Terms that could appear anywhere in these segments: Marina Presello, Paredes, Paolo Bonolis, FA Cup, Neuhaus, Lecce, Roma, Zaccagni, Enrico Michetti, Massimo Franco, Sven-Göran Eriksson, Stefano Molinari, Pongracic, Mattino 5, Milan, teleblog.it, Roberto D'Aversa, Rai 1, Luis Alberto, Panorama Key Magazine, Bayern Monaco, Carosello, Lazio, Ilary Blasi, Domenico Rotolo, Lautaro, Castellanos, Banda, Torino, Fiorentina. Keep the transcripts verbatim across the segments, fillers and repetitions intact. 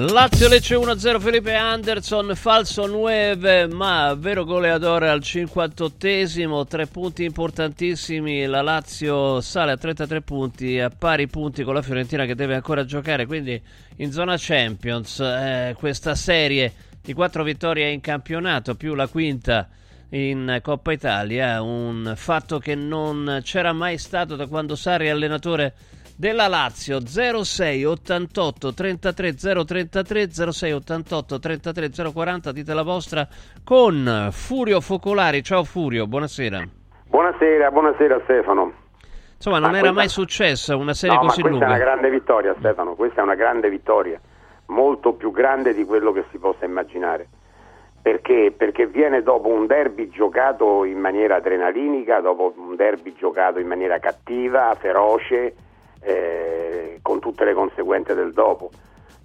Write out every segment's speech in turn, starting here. Lazio Lecce uno a zero, Felipe Anderson, falso nove, ma vero goleador al cinquantottesimo, tre punti importantissimi, la Lazio sale a trentatré punti, a pari punti con la Fiorentina che deve ancora giocare, quindi in zona Champions, eh, questa serie di quattro vittorie in campionato più la quinta in Coppa Italia, un fatto che non c'era mai stato da quando Sarri è allenatore della Lazio. Zero sei ottantotto trentatré zero trentatré zero sei ottantotto trentatré zero quaranta, dite la vostra con Furio Focolari. Ciao Furio, buonasera. Buonasera, buonasera Stefano. Insomma, non ma era questa... mai successa una serie no, così ma questa lunga. Questa è una grande vittoria Stefano, questa è una grande vittoria, molto più grande di quello che si possa immaginare. Perché? Perché viene dopo un derby giocato in maniera adrenalinica, dopo un derby giocato in maniera cattiva, feroce, Eh, con tutte le conseguenze del dopo,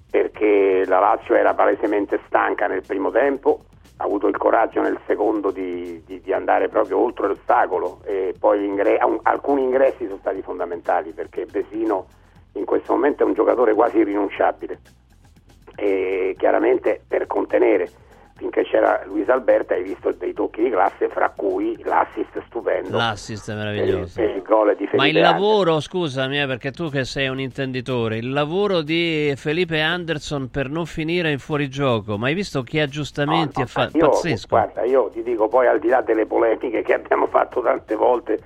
perché la Lazio era palesemente stanca nel primo tempo, ha avuto il coraggio nel secondo di, di, di andare proprio oltre l'ostacolo, e poi ingre- alcuni ingressi sono stati fondamentali, perché Vecino in questo momento è un giocatore quasi irrinunciabile, e chiaramente per contenere finché c'era Luis Alberto hai visto dei tocchi di classe, fra cui l'assist stupendo, l'assist è meraviglioso e, e il gol di Felipe ma il Anderson. Lavoro, scusami, perché tu che sei un intenditore, il lavoro di Felipe Anderson per non finire in fuorigioco, ma hai visto che aggiustamenti ha no, no, fa- io, pazzesco. Guarda, io ti dico, poi al di là delle polemiche che abbiamo fatto tante volte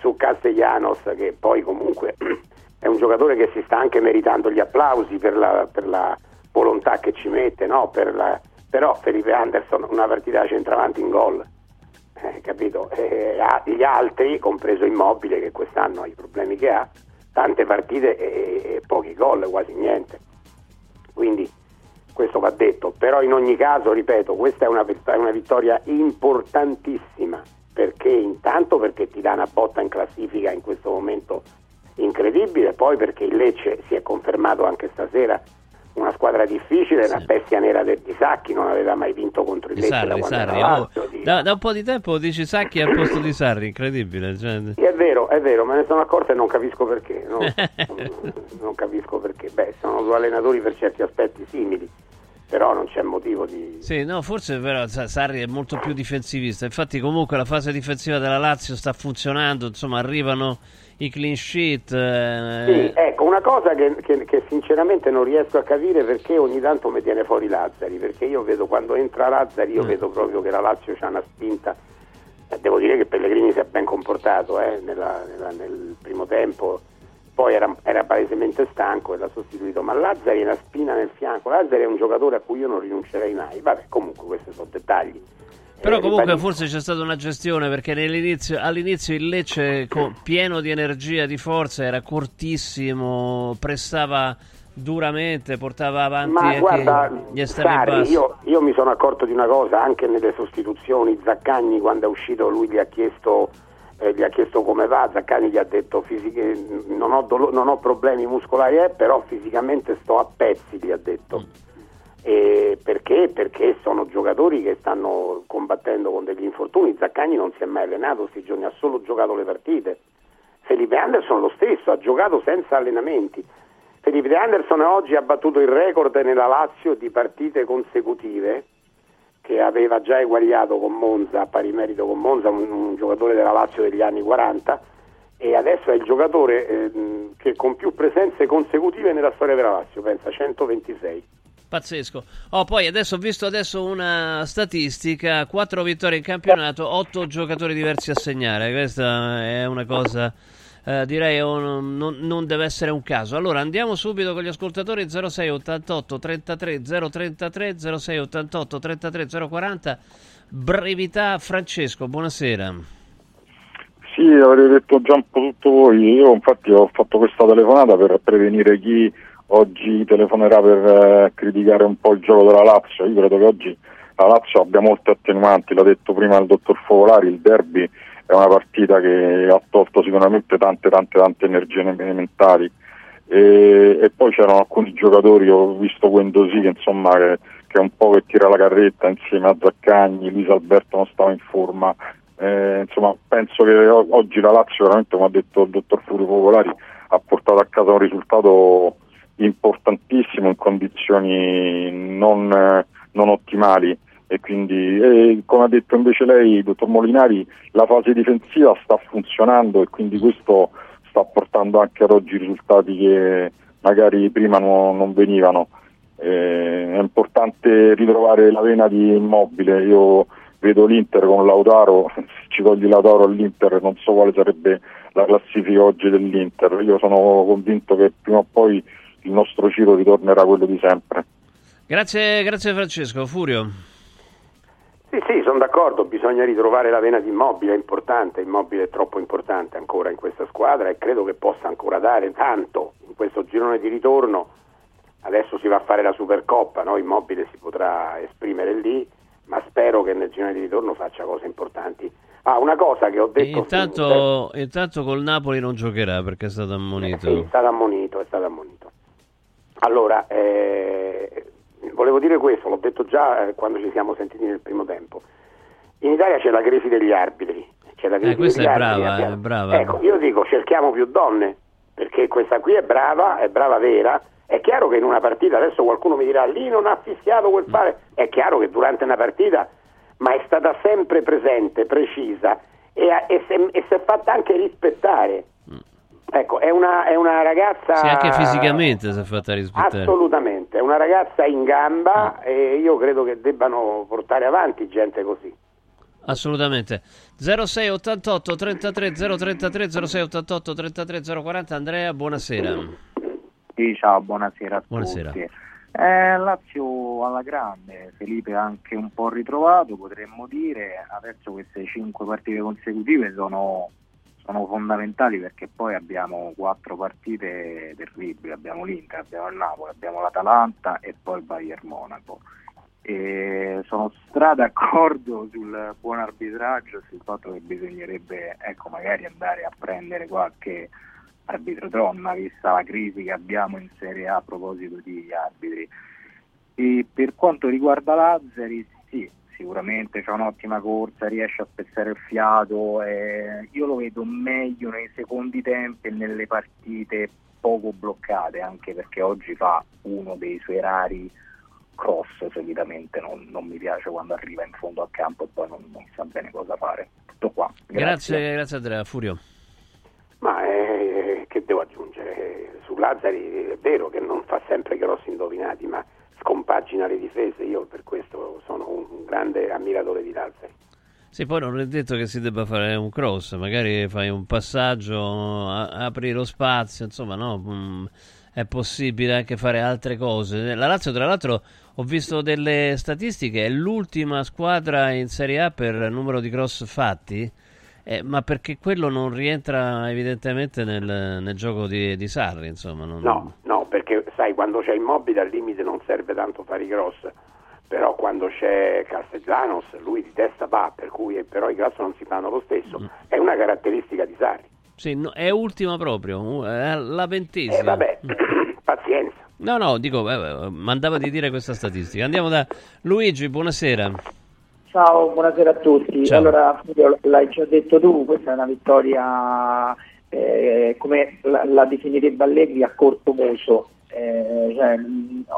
su Castellanos, che poi comunque è un giocatore che si sta anche meritando gli applausi per la, per la volontà che ci mette, no? per la Però Felipe Anderson una partita da centravanti in gol, eh, capito? Eh, gli altri, compreso Immobile che quest'anno ha i problemi che ha, tante partite e, e pochi gol, quasi niente. Quindi questo va detto. Però in ogni caso, ripeto, questa è una, è una vittoria importantissima, perché intanto perché ti dà una botta in classifica in questo momento incredibile, poi perché il Lecce si è confermato anche stasera una squadra difficile, sì. La bestia nera del di Sacchi non aveva mai vinto contro il Lecce da, oh, di... da, da un po' di tempo dici Sacchi al posto di Sarri, incredibile, cioè... è vero, è vero, me ne sono accorto e non capisco perché no? non, non capisco perché beh, sono due allenatori per certi aspetti simili, però non c'è motivo di... Sì, no, forse però Sarri è molto più difensivista, infatti comunque la fase difensiva della Lazio sta funzionando, insomma arrivano i clean sheet... Eh... Sì, ecco, una cosa che, che, che sinceramente non riesco a capire perché ogni tanto mi tiene fuori Lazzari, perché io vedo quando entra Lazzari, io eh. vedo proprio che la Lazio c'ha una spinta, eh, devo dire che Pellegrini si è ben comportato eh, nella, nella, nel primo tempo, poi era, era palesemente stanco e l'ha sostituito, ma Lazzari è una spina nel fianco, Lazzari è un giocatore a cui io non rinuncerei mai, vabbè comunque questi sono dettagli. Però eh, comunque ribadisco. Forse c'è stata una gestione, perché nell'inizio, all'inizio il Lecce co- pieno di energia, di forza, era cortissimo, pressava duramente, portava avanti ma anche guarda, gli esterni bassi. Io, io mi sono accorto di una cosa, anche nelle sostituzioni, Zaccagni quando è uscito lui gli ha chiesto... Eh, gli ha chiesto come va, Zaccagni gli ha detto fisiche, non, ho dolo- non ho problemi muscolari, eh, però fisicamente sto a pezzi, gli ha detto, e perché? Perché sono giocatori che stanno combattendo con degli infortuni, Zaccagni non si è mai allenato questi giorni, ha solo giocato le partite, Felipe Anderson lo stesso, ha giocato senza allenamenti, Felipe Anderson oggi ha battuto il record nella Lazio di partite consecutive, che aveva già eguagliato con Monza, a pari merito con Monza, un, un giocatore della Lazio degli anni quaranta, e adesso è il giocatore eh, che con più presenze consecutive nella storia della Lazio, pensa, centoventisei. Pazzesco. Oh, poi adesso ho visto adesso una statistica, quattro vittorie in campionato, otto giocatori diversi a segnare, questa è una cosa... Uh, direi un, non, non deve essere un caso. Allora andiamo subito con gli ascoltatori. Zero sei ottantotto trentatré zero trentatré zero sei ottantotto trentatré zero quaranta. Brevità, Francesco, buonasera. Sì, avrei detto già un po' tutto voi. Io infatti ho fatto questa telefonata per prevenire chi oggi telefonerà per eh, criticare un po' il gioco della Lazio. Io credo che oggi la Lazio abbia molte attenuanti, l'ha detto prima il dottor Focolari, il derby è una partita che ha tolto sicuramente tante tante tante energie mentali, e, e poi c'erano alcuni giocatori, ho visto Guendouzi che insomma che, che è un po' che tira la carretta insieme a Zaccagni, Luis Alberto non stava in forma, eh, insomma penso che oggi la Lazio veramente, come ha detto il dottor Furio Focolari, ha portato a casa un risultato importantissimo in condizioni non, non ottimali, e quindi e come ha detto invece lei, dottor Molinari, la fase difensiva sta funzionando e quindi questo sta portando anche ad oggi risultati che magari prima no, non venivano. Eh, è importante ritrovare la vena di Immobile. Io vedo l'Inter con Lautaro, se ci togli Lautaro all'Inter non so quale sarebbe la classifica oggi dell'Inter. Io sono convinto che prima o poi il nostro Ciro ritornerà quello di sempre. Grazie, grazie Francesco. Furio? Sì, sì, sono d'accordo, bisogna ritrovare la vena di Immobile, è importante, Immobile è troppo importante ancora in questa squadra e credo che possa ancora dare tanto in questo girone di ritorno. Adesso si va a fare la Supercoppa, no? Immobile si potrà esprimere lì, ma spero che nel girone di ritorno faccia cose importanti. Ah, una cosa che ho detto... E intanto, sì, intanto col Napoli non giocherà perché è stato ammonito. Eh, sì, è stato ammonito, è stato ammonito. Allora, eh, volevo dire questo, l'ho detto già eh, quando ci siamo sentiti nel primo tempo. In Italia c'è la crisi degli arbitri. C'è la crisi eh, questa degli è arbitri, brava, abbiamo... è brava. Ecco, io dico, cerchiamo più donne, perché questa qui è brava, è brava vera. È chiaro che in una partita, adesso qualcuno mi dirà lì non ha fischiato quel pare, è chiaro che durante una partita, ma è stata sempre presente, precisa e, e, se, e si è fatta anche rispettare. Ecco, è una, è una ragazza... Sì, anche fisicamente si è fatta rispettare. Assolutamente, è una ragazza in gamba, ah. E io credo che debbano portare avanti gente così. Assolutamente. Zero sei ottantotto trentatré zero trentatré zero sei ottantotto trentatré zero quaranta. Andrea, buonasera. Sì, ciao, buonasera a buonasera. Tutti. Eh, Lazio alla grande, Felipe anche un po' ritrovato, potremmo dire. Adesso queste cinque partite consecutive sono, sono fondamentali, perché poi abbiamo quattro partite terribili. Abbiamo l'Inter, abbiamo il Napoli, abbiamo l'Atalanta e poi il Bayern Monaco. E sono stra d'accordo sul buon arbitraggio, sul fatto che bisognerebbe, ecco, magari andare a prendere qualche... arbitro donna, vista la crisi che abbiamo in Serie A a proposito di arbitri. E per quanto riguarda Lazzari, sì, sicuramente c'è un'ottima corsa, riesce a spezzare il fiato, eh, io lo vedo meglio nei secondi tempi e nelle partite poco bloccate, anche perché oggi fa uno dei suoi rari cross, solitamente non, non mi piace quando arriva in fondo al campo e poi non, non sa bene cosa fare. Tutto qua. Grazie, grazie, grazie Andrea. Furio? Ma eh, che devo aggiungere? Su Lazzari è vero che non fa sempre grossi indovinati, ma scompagina le difese. Io per questo sono un grande ammiratore di Lazzari. Sì, poi non è detto che si debba fare un cross, magari fai un passaggio, apri lo spazio, insomma, no, è possibile anche fare altre cose. La Lazio, tra l'altro, ho visto delle statistiche, è l'ultima squadra in Serie A per numero di cross fatti. Eh, ma perché quello non rientra evidentemente nel, nel gioco di, di Sarri, insomma. Non... No, no, perché sai, quando c'è Immobile al limite non serve tanto fare i cross, però quando c'è Castellanos lui di testa va, per cui però i cross non si fanno lo stesso, mm. È una caratteristica di Sarri. Sì, no, è ultima proprio, è la ventesima. Eh vabbè, mm. Pazienza. No, no, dico, eh, mandava di dire questa statistica. Andiamo da Luigi, buonasera. Ciao, buonasera a tutti. Ciao. Allora, l'hai già detto tu, questa è una vittoria, eh, come la, la definirebbe Allegri, a corto muso. Eh, cioè,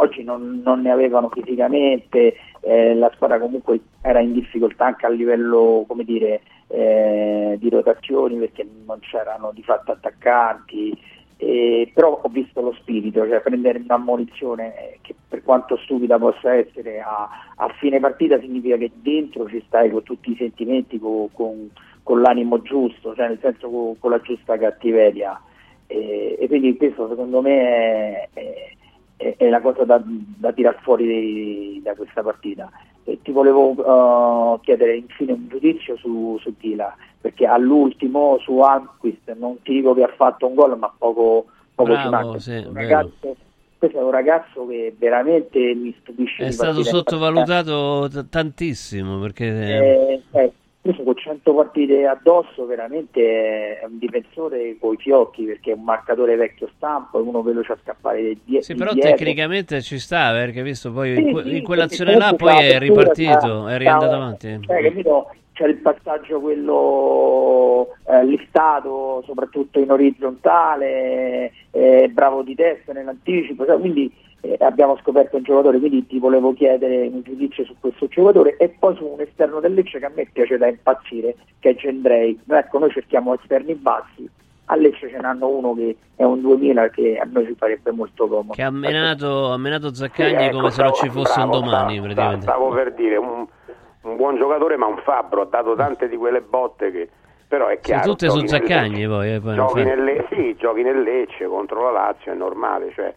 oggi non, non ne avevano fisicamente, eh, la squadra comunque era in difficoltà anche a livello, come dire, eh, di rotazioni, perché non c'erano di fatto attaccanti. Eh, però ho visto lo spirito, cioè prendere un'ammonizione eh, che per quanto stupida possa essere a, a fine partita significa che dentro ci stai con tutti i sentimenti, con, con, con l'animo giusto, cioè nel senso con, con la giusta cattiveria, eh, e quindi questo secondo me è, è, è la cosa da, da tirar fuori di, da questa partita. E ti volevo uh, chiedere infine un giudizio su, su Gila, perché all'ultimo su Anquist non ti dico che ha fatto un gol, ma poco, poco ci manca. Sì, ragazzo, questo è un ragazzo che veramente mi stupisce. È stato sottovalutato t- tantissimo perché eh, eh, Questo con cento partite addosso veramente è un difensore coi fiocchi, perché è un marcatore vecchio stampo, è uno veloce a scappare dei die- sì, però dietro. Tecnicamente ci sta, perché visto poi sì, in, que- sì, in quell'azione là poi è ripartito, sta, è riandato avanti. Cioè, capito? C'è il passaggio quello eh, listato soprattutto in orizzontale, eh, bravo di testa nell'anticipo, cioè, quindi eh, abbiamo scoperto un giocatore, quindi ti volevo chiedere un giudizio su questo giocatore e poi su un esterno del Lecce che a me piace da impazzire, che è Gendrei. Ecco, noi cerchiamo esterni bassi, a Lecce ce n'hanno uno che è un duemila che a noi ci farebbe molto comodo. Che ha menato, ha menato Zaccagni, sì, ecco, come stavo, se non ci fosse bravo, un domani stavo, praticamente. Stavo per dire un un buon giocatore, ma un fabbro, ha dato tante di quelle botte che però è chiaro. Sì, tutte su Zaccagni, poi, eh, poi giochi nelle, sì, giochi nel Lecce contro la Lazio è normale, cioè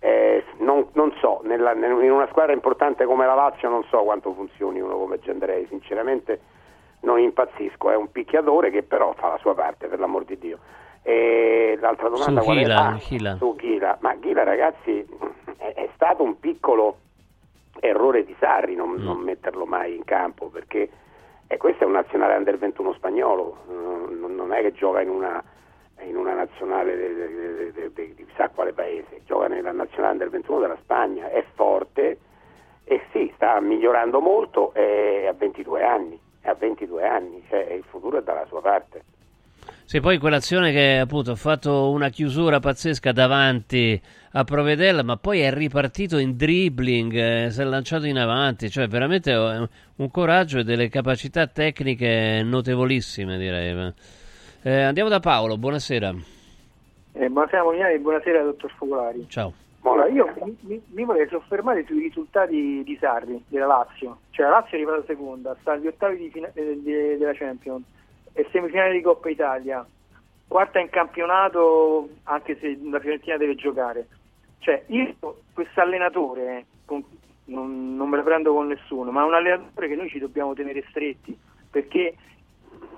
eh, non, non so, nella, in una squadra importante come la Lazio non so quanto funzioni uno come Gendrei, sinceramente non impazzisco, è un picchiatore che però fa la sua parte, per l'amor di Dio. E l'altra domanda su Gila, ah, Gila. Su Gila, ma Gila ragazzi è, è stato un piccolo errore di Sarri non, mm. non metterlo mai in campo, perché eh, questo è un nazionale under ventuno spagnolo, non, non è che gioca in una in una nazionale di chissà quale paese, gioca nella nazionale under ventuno della Spagna, è forte e sì, sta migliorando molto, è a ventidue anni, è a ventidue anni, cioè il futuro è dalla sua parte. Sì, poi quell'azione che appunto ha fatto una chiusura pazzesca davanti a Provedel, ma poi è ripartito in dribbling, eh, si è lanciato in avanti, cioè veramente un coraggio e delle capacità tecniche notevolissime, direi. Eh, andiamo da Paolo, buonasera. Eh, buonasera Molinari, buonasera dottor Focolari. Ciao. Allora, io mi, mi, mi vorrei soffermare sui risultati di Sarri, della Lazio. Cioè la Lazio è arrivata seconda, sta agli ottavi di fina- de- de- della Champions, e semifinale di Coppa Italia, quarta in campionato anche se la Fiorentina deve giocare. Cioè io questo allenatore con, non, non me la prendo con nessuno, ma è un allenatore che noi ci dobbiamo tenere stretti, perché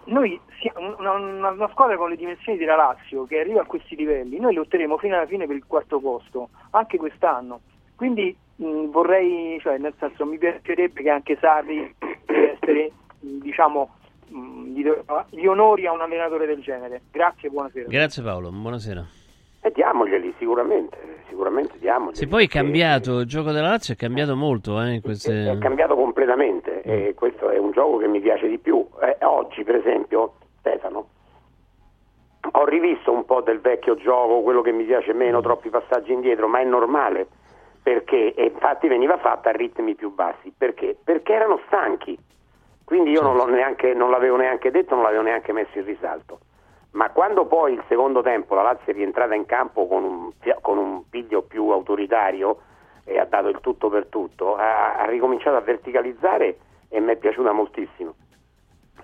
noi siamo una, una, una squadra con le dimensioni della Lazio che arriva a questi livelli, noi lotteremo fino alla fine per il quarto posto anche quest'anno, quindi mh, vorrei, cioè nel senso mi piacerebbe che anche Sarri deve essere diciamo gli onori a un allenatore del genere. Grazie, buonasera. Grazie Paolo, buonasera. E diamoglieli sicuramente, sicuramente diamoglieli. Se poi è cambiato, il gioco della Lazio è cambiato molto, eh, queste... è cambiato completamente mm. e questo è un gioco che mi piace di più. Eh, oggi per esempio, Stefano, ho rivisto un po' del vecchio gioco, quello che mi piace meno, troppi passaggi indietro, ma è normale, perché e infatti veniva fatta a ritmi più bassi, perché? Perché erano stanchi. Quindi io non l'ho neanche, non l'avevo neanche detto, non l'avevo neanche messo in risalto. Ma quando poi il secondo tempo la Lazio è rientrata in campo con un, con un piglio più autoritario e ha dato il tutto per tutto, ha, ha ricominciato a verticalizzare e mi è piaciuta moltissimo.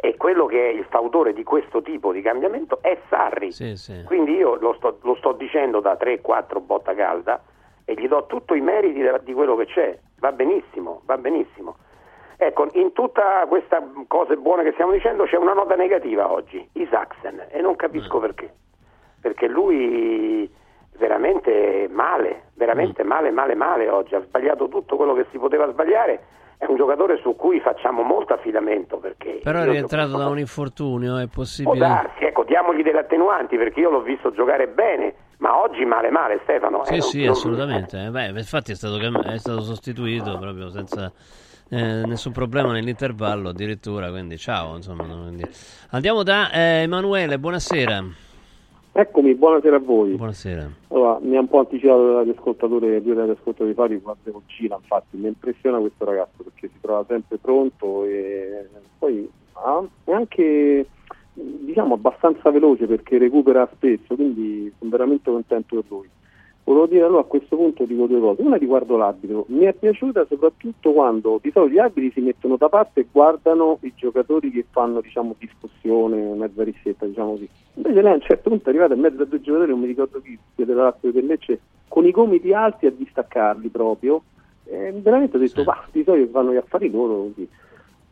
E quello che è il fautore di questo tipo di cambiamento è Sarri. Sì, sì. Quindi io lo sto, lo sto dicendo da tre quattro botta calda e gli do tutto i meriti di quello che c'è. Va benissimo, va benissimo. Ecco, in tutta questa cosa buona che stiamo dicendo c'è una nota negativa oggi, Isaksen, e non capisco mm. perché, perché lui veramente male, veramente mm. male, male, male oggi, ha sbagliato tutto quello che si poteva sbagliare, è un giocatore su cui facciamo molto affidamento, perché però è rientrato da fatto... un infortunio, è possibile. Può darsi, ecco, diamogli delle attenuanti, perché io l'ho visto giocare bene, ma oggi male male Stefano. Sì, eh, sì, non, assolutamente, non... Eh, beh, infatti è stato, è stato sostituito proprio senza... Eh, nessun problema nell'intervallo addirittura, quindi ciao, insomma. Andiamo da eh, Emanuele, buonasera. Eccomi, buonasera a voi. Buonasera. Allora, mi ha un po' anticipato gli ascoltatori, due degli ascoltatori pari quando con Gila, infatti mi impressiona questo ragazzo perché si trova sempre pronto e poi ah, è anche diciamo abbastanza veloce perché recupera spesso, quindi sono veramente contento per lui. Volevo dire allora a questo punto dico due cose, una riguardo l'arbitro, mi è piaciuta soprattutto quando di solito gli arbitri si mettono da parte e guardano i giocatori che fanno diciamo discussione, mezza rissetta diciamo così, invece lei a un certo punto è arrivata in mezzo a due giocatori, non mi ricordo chi, della Lazio del Lecce, con i gomiti alti a distaccarli proprio, e veramente ho detto sì. Bah, di solito fanno gli affari loro così.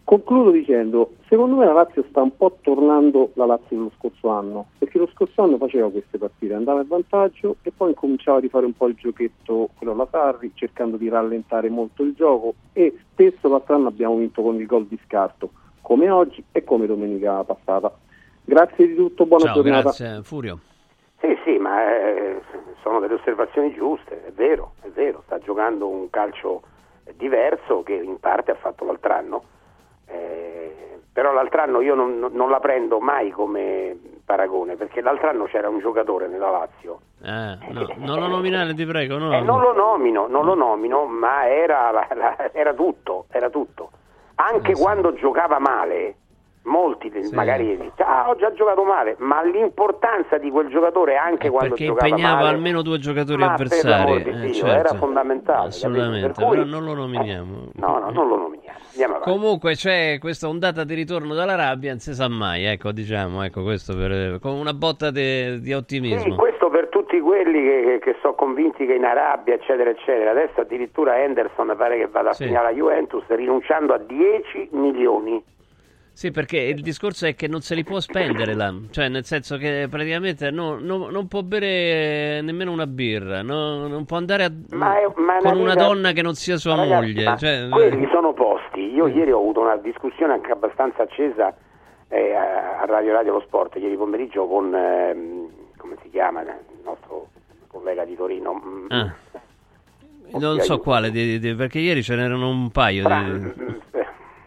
Concludo dicendo, secondo me la Lazio sta un po' tornando la Lazio dello scorso anno, perché lo scorso anno faceva queste partite, andava in vantaggio e poi incominciava di fare un po' il giochetto quello alla Sarri, cercando di rallentare molto il gioco e spesso l'altro anno abbiamo vinto con il gol di scarto. come oggi e come domenica passata. Grazie di tutto, buona Ciao, giornata. Grazie Furio. Sì, sì, ma eh, sono delle osservazioni giuste, è vero, è vero, sta giocando un calcio diverso che in parte ha fatto l'altro anno, eh, però l'altro anno io non, non la prendo mai come paragone, perché l'altro anno c'era un giocatore nella Lazio. Eh, no, non lo nominare, ti prego. No. Eh, non lo nomino, non lo nomino, ma era, la, la, era tutto, era tutto. Anche eh, sì. quando giocava male, molti sì. magari ah, oggi ha giocato male, ma l'importanza di quel giocatore anche eh, quando giocava male, perché impegnava almeno due giocatori avversari, per eh, Dio, certo. era fondamentale, assolutamente. Per cui... però non lo nominiamo, eh, no no non lo nominiamo, andiamo avanti. Comunque c'è questa ondata di ritorno dall'Arabia, non si sa mai, ecco, diciamo, ecco, questo per, con una botta de, di ottimismo, sì, questo per tutti quelli che, che sono convinti che in Arabia eccetera eccetera. Adesso addirittura Anderson pare che vada a sì. finire alla Juventus rinunciando a dieci milioni. Sì, perché il discorso è che non se li può spendere là, cioè nel senso che praticamente no, no, non può bere nemmeno una birra, no, non può andare a, ma è, ma con una vita... donna che non sia sua ragazzi, moglie. Cioè... Quelli sono posti. Io ieri ho avuto una discussione anche abbastanza accesa eh, a Radio Radio lo Sport ieri pomeriggio con, eh, come si chiama, il nostro collega di Torino. Ah. Non so quale, di, di, perché ieri ce n'erano un paio Fra... di...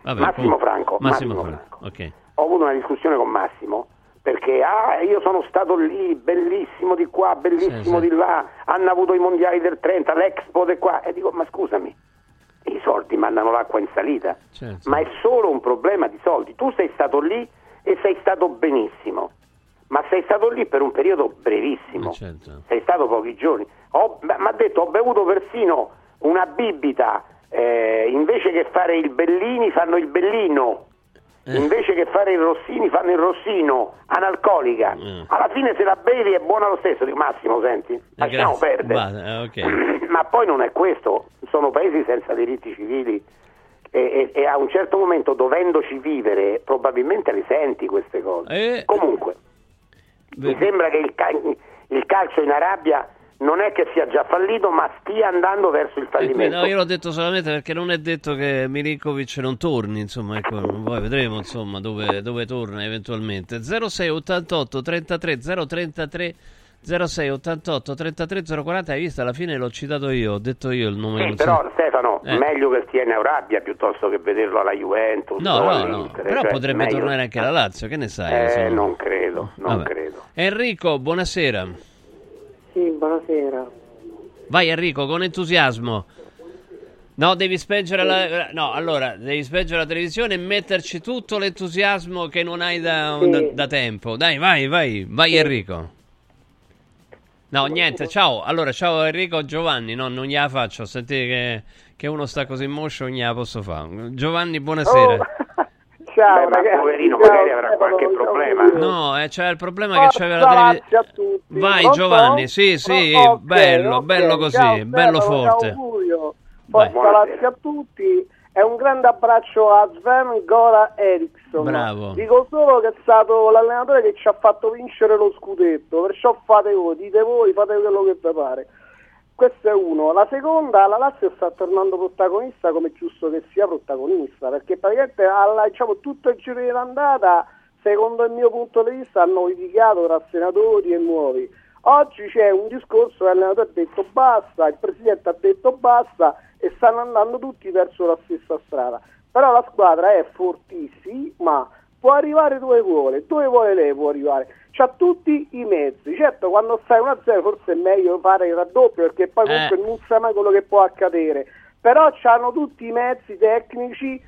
Vabbè, Massimo, Franco, Massimo, Massimo Franco, Franco. Okay. Ho avuto una discussione con Massimo perché ah, io sono stato lì, bellissimo di qua, bellissimo sì, di là, sì. hanno avuto i mondiali del trenta, l'Expo di qua, e dico ma scusami, i soldi mandano l'acqua in salita, certo. ma è solo un problema di soldi, tu sei stato lì e sei stato benissimo, ma sei stato lì per un periodo brevissimo, certo. sei stato pochi giorni, mi ha detto ho bevuto persino una bibita. Eh, invece che fare il Bellini fanno il Bellino, eh. invece che fare il Rossini fanno il Rossino, analcolica, eh. alla fine se la bevi è buona lo stesso. Dico Massimo senti, lasciamo eh, perdere, okay. ma poi non è questo, sono paesi senza diritti civili e, e, e a un certo momento dovendoci vivere probabilmente le senti queste cose, eh. comunque Beh. mi sembra che il, cal- il calcio in Arabia non è che sia già fallito, ma stia andando verso il fallimento. Eh, no, io l'ho detto solamente perché non è detto che Milinkovic non torni, insomma, ecco, poi vedremo, insomma, dove, dove torna eventualmente. zero sei ottantotto trentatré zero trentatré zero sei ottantotto trentatré zero quaranta, hai visto, alla fine l'ho citato io, ho detto io il nome. Sì, però Stefano, eh. meglio che stia in Arabia piuttosto che vederlo alla Juventus. No, no, no. Però cioè, potrebbe meglio... tornare anche la Lazio, che ne sai? Eh, non credo, non Vabbè. credo. Enrico, buonasera. Sì, buonasera. Vai Enrico, con entusiasmo. No, devi spengere la no, allora, devi spengere la televisione e metterci tutto l'entusiasmo che non hai da, sì. da, da tempo. Dai, vai, vai, vai sì. Enrico. No, niente, ciao. Allora, ciao Enrico, Giovanni, no, non gliela faccio, sentite che, che uno sta così in motion, non gliela posso fare. Giovanni, buonasera. Oh. Ciao, Beh, ma poverino, ciao, magari avrà qualche problema. No, eh, c'è il problema Forza, che c'è la televisione. Vai Pronto? Giovanni, sì, sì, Pronto? bello, okay, bello okay. così, ciao, bello forte. Forza Lazio a tutti e un grande abbraccio a Sven-Göran Eriksson. Bravo. Dico solo che è stato l'allenatore che ci ha fatto vincere lo scudetto, perciò fate voi, dite voi, fate quello che vi pare. Questo è uno. La seconda, la Lazio sta tornando protagonista come è giusto che sia protagonista, perché praticamente alla, diciamo, tutto il giro dell'andata, secondo il mio punto di vista, hanno litigato tra senatori e nuovi. Oggi c'è un discorso che l'allenatore ha detto basta, il presidente ha detto basta e stanno andando tutti verso la stessa strada. Però la squadra è fortissima, può arrivare dove vuole, dove vuole lei può arrivare. C'ha tutti i mezzi, certo quando stai uno a zero forse è meglio fare il raddoppio perché poi comunque eh. non sai mai quello che può accadere, però c'hanno tutti i mezzi tecnici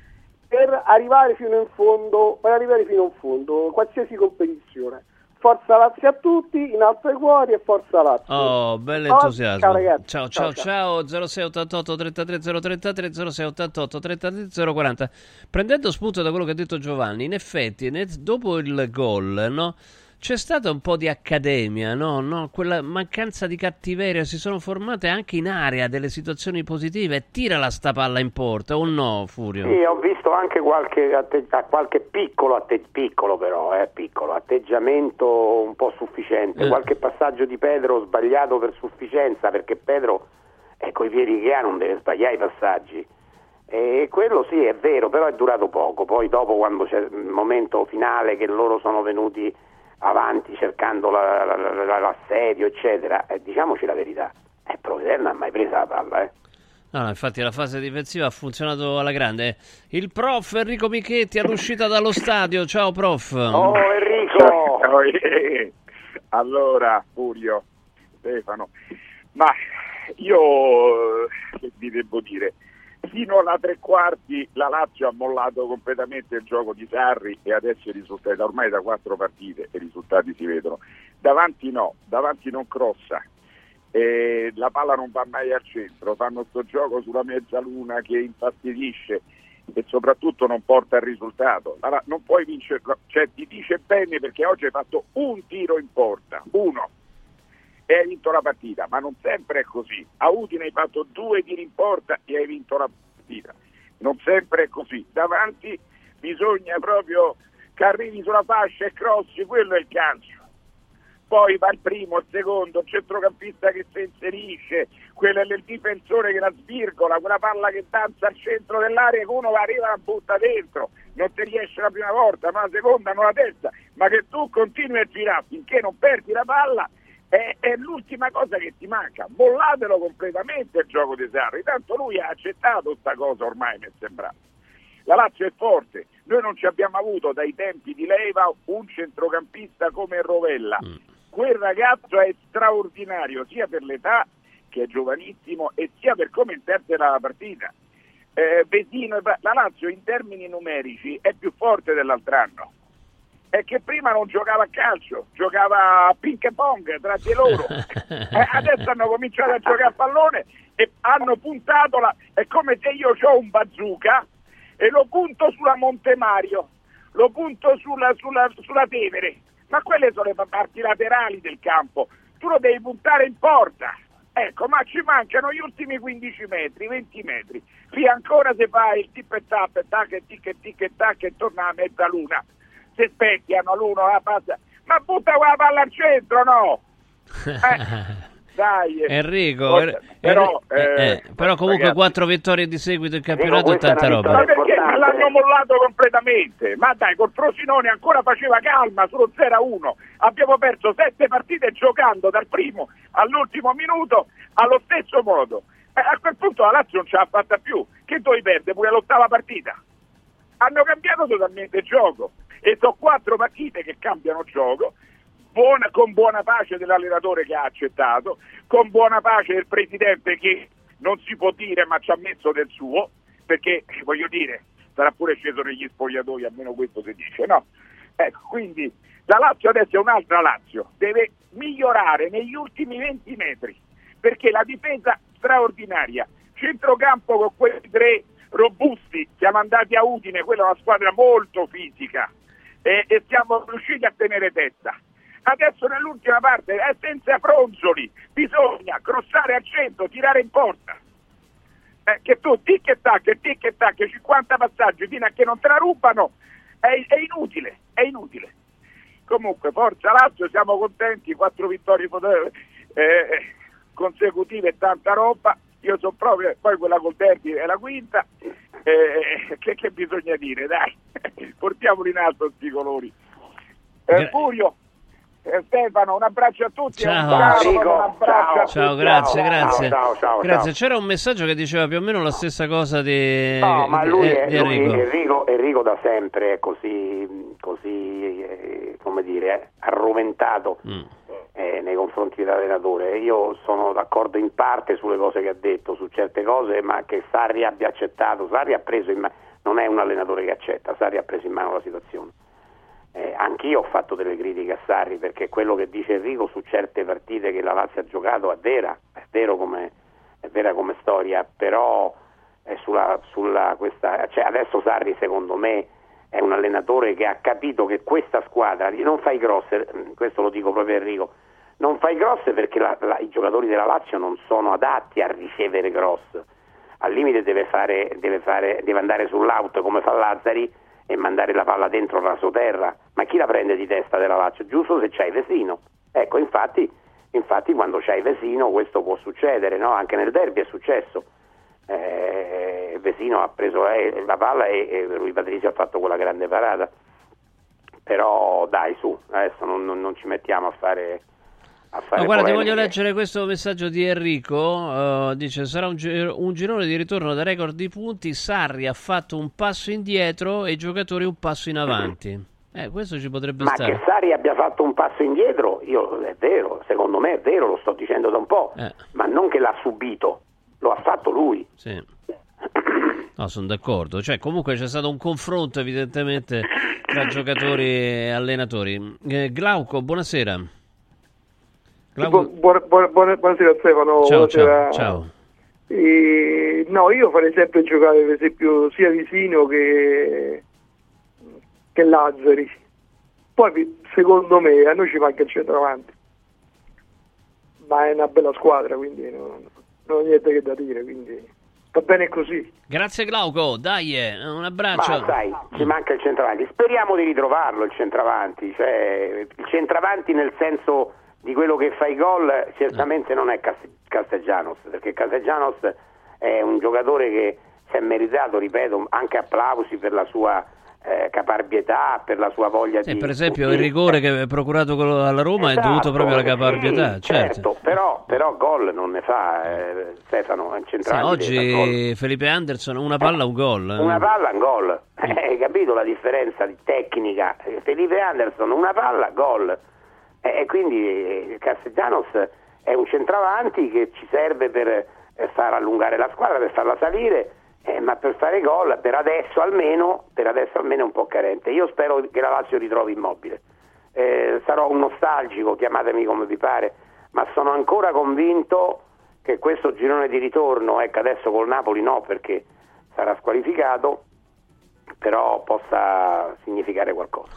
per arrivare fino in fondo, per arrivare fino in fondo, qualsiasi competizione. Forza Lazio a tutti, in alto ai cuori e Forza Lazio. Oh, bello entusiasmo. Ciao ragazzi. Ciao ciao ciao, ciao. zero sei ottantotto trentatré zero trentatré zero sei ottantotto trentatré zero quaranta. Prendendo spunto da quello che ha detto Giovanni, in effetti dopo il gol, no? C'è stata un po' di accademia, no? no? Quella mancanza di cattiveria, si sono formate anche in area delle situazioni positive. Tira la sta palla in porta o no, Furio? Sì, ho visto anche qualche, atte- qualche piccolo, atte- piccolo però, eh, piccolo atteggiamento un po' sufficiente, eh. qualche passaggio di Pedro sbagliato per sufficienza, perché Pedro, ecco, i piedi che ha non deve sbagliare i passaggi. E quello sì è vero, però è durato poco. Poi dopo, quando c'è il momento finale che loro sono venuti avanti cercando la, la, la, la, l'assedio eccetera, eh, diciamoci la verità, eh, Provedel non ha mai presa la palla, eh. No, no, infatti la fase difensiva ha funzionato alla grande. Il prof Enrico Michetti all'uscita dallo stadio, ciao prof. Oh Enrico. Allora Furio, Stefano, ma io che vi devo dire, fino alla tre quarti la Lazio ha mollato completamente il gioco di Sarri e adesso i risultati, ormai da quattro partite i risultati si vedono, davanti no, davanti non crossa, eh, la palla non va mai al centro, fanno sto gioco sulla mezzaluna che infastidisce e soprattutto non porta al risultato. Allora, non puoi vincere, cioè ti dice bene perché oggi hai fatto un tiro in porta, uno, e hai vinto la partita, ma non sempre è così. A Udine hai fatto due tiri in porta e hai vinto la partita, non sempre è così. Davanti bisogna proprio che arrivi sulla fascia e crossi, quello è il calcio. Poi va il primo, il secondo, il centrocampista che si inserisce, quello è il difensore che la svirgola, quella palla che danza al centro dell'area che uno arriva e la butta dentro, non ti riesce la prima volta, ma la seconda, non la terza, ma che tu continui a girare finché non perdi la palla. È, è l'ultima cosa che ti manca. Bollatelo completamente il gioco di Sarri, tanto lui ha accettato sta cosa ormai, mi è sembrato. La Lazio è forte, noi non ci abbiamo avuto dai tempi di Leiva un centrocampista come Rovella, mm. quel ragazzo è straordinario sia per l'età che è giovanissimo e sia per come interpreta la partita. eh, Vecino, la Lazio in termini numerici è più forte dell'altro anno, è che prima non giocava a calcio, giocava a ping pong tra di loro. Adesso hanno cominciato a giocare a pallone e hanno puntato la... è come se io ho un bazooka e lo punto sulla Monte Mario, lo punto sulla, sulla, sulla Tevere, ma quelle sono le parti laterali del campo, tu lo devi puntare in porta, ecco, ma ci mancano gli ultimi quindici metri, venti metri, qui ancora se fai il tip e tap e tac e tic e tic e tac e torna a mezzaluna, si specchiano l'uno la passa, ma butta quella palla al centro, no? Eh, dai, Enrico, forse, er- però, eh, eh, però comunque ragazzi, quattro vittorie di seguito in campionato e tanta roba. Ma perché importante. L'hanno mollato completamente? Ma dai, col Frosinone ancora faceva calma sullo zero a uno, abbiamo perso sette partite giocando dal primo all'ultimo minuto allo stesso modo. Eh, a quel punto la Lazio non ce l'ha fatta più, che dove perde pure all'ottava partita. Hanno cambiato totalmente il gioco. E sono quattro partite che cambiano gioco, buona, con buona pace dell'allenatore che ha accettato, con buona pace del presidente che non si può dire ma ci ha messo del suo, perché voglio dire sarà pure sceso negli spogliatoi, almeno questo si dice, no? Ecco, quindi la Lazio adesso è un'altra Lazio, deve migliorare negli ultimi venti metri, perché la difesa straordinaria, centrocampo con quei tre robusti, siamo andati a Udine, quella è una squadra molto fisica, e, e siamo riusciti a tenere testa. Adesso nell'ultima parte è senza fronzoli, bisogna crossare al centro, tirare in porta, eh, che tu tic e tac, tic e tac, cinquanta passaggi fino a che non te la rubano, è, è inutile, è inutile. Comunque forza Lazio, siamo contenti, quattro vittorie eh, consecutive e tanta roba. Io so proprio, poi quella col derby è la quinta, eh, che, che bisogna dire, dai, portiamoli in alto questi colori. Eh, Furio, eh, Stefano, un abbraccio a tutti. Ciao, bravo, Enrico, un abbraccio ciao, a ciao tutti. grazie, grazie. Ciao, ciao, ciao, grazie. Ciao. C'era un messaggio che diceva più o meno la stessa cosa di, no, ma lui di, è, di Enrico. Lui, Enrico. Enrico da sempre è così, così eh, come dire, eh, arroventato. Mm. Eh, nei confronti dell'allenatore. Io sono d'accordo in parte sulle cose che ha detto, su certe cose, ma che Sarri abbia accettato, Sarri ha preso in mano, non è un allenatore che accetta, Sarri ha preso in mano la situazione. Eh, anch'io ho fatto delle critiche a Sarri, perché quello che dice Enrico su certe partite che la Lazio ha giocato è vera, è vero come, è vera come storia, però è sulla, sulla questa, cioè adesso Sarri secondo me è un allenatore che ha capito che questa squadra non fa i cross, questo lo dico proprio Enrico, non fa i cross perché la, la, i giocatori della Lazio non sono adatti a ricevere cross, al limite deve fare, deve fare, deve andare sull'auto come fa Lazzari e mandare la palla dentro rasoterra, ma chi la prende di testa della Lazio? Giusto se c'hai Vecino, ecco, infatti, infatti quando c'hai Vecino questo può succedere, no? Anche nel derby è successo, eh, Vecino ha preso la palla e, e lui Patrizio ha fatto quella grande parata. Però dai, su, adesso non, non, non ci mettiamo a fare... Ma guarda, polemiche. Ti voglio leggere questo messaggio di Enrico. Uh, dice: sarà un, gir- un girone di ritorno da record di punti. Sarri ha fatto un passo indietro e i giocatori un passo in avanti. Mm-hmm. Eh, questo ci potrebbe Ma stare. Ma che Sarri abbia fatto un passo indietro, io è vero, secondo me è vero, lo sto dicendo da un po'. Eh. Ma non che l'ha subito, lo ha fatto lui. Sì. No, sono d'accordo. Cioè, comunque c'è stato un confronto evidentemente tra giocatori e allenatori. Eh, Glauco, buonasera. Bu- buona, buona, buonasera Stefano. Ciao, buonasera. Ciao, ciao. E, no, io farei sempre giocare per esempio sia Vecino che, che Lazzari. Poi secondo me a noi ci manca il centravanti, ma è una bella squadra, quindi non, non ho niente che da dire, quindi va bene così. Grazie Glauco, dai, un abbraccio. Ma dai, ci manca il centravanti, speriamo di ritrovarlo il centravanti, cioè il centravanti nel senso di quello che fa i gol. Certamente non è Castellanos, perché Castellanos è un giocatore che si è meritato, ripeto, anche applausi per la sua eh, caparbietà, per la sua voglia sì, di... Per esempio il rigore che ha procurato alla Roma esatto, è dovuto proprio alla caparbietà. Sì, certo, certo. Però, però gol non ne fa eh, Stefano, è centrale. Sì, oggi Felipe Anderson, una palla un gol. Eh. Una palla un gol, hai eh. eh, capito la differenza di tecnica? Felipe Anderson, una palla, gol. E quindi Castellanos è un centravanti che ci serve per far allungare la squadra, per farla salire, eh, ma per fare gol per adesso almeno per adesso almeno è un po' carente. Io spero che la Lazio ritrovi Immobile, eh, sarò un nostalgico, chiamatemi come vi pare, ma sono ancora convinto che questo girone di ritorno, ecco adesso col Napoli no perché sarà squalificato, però possa significare qualcosa.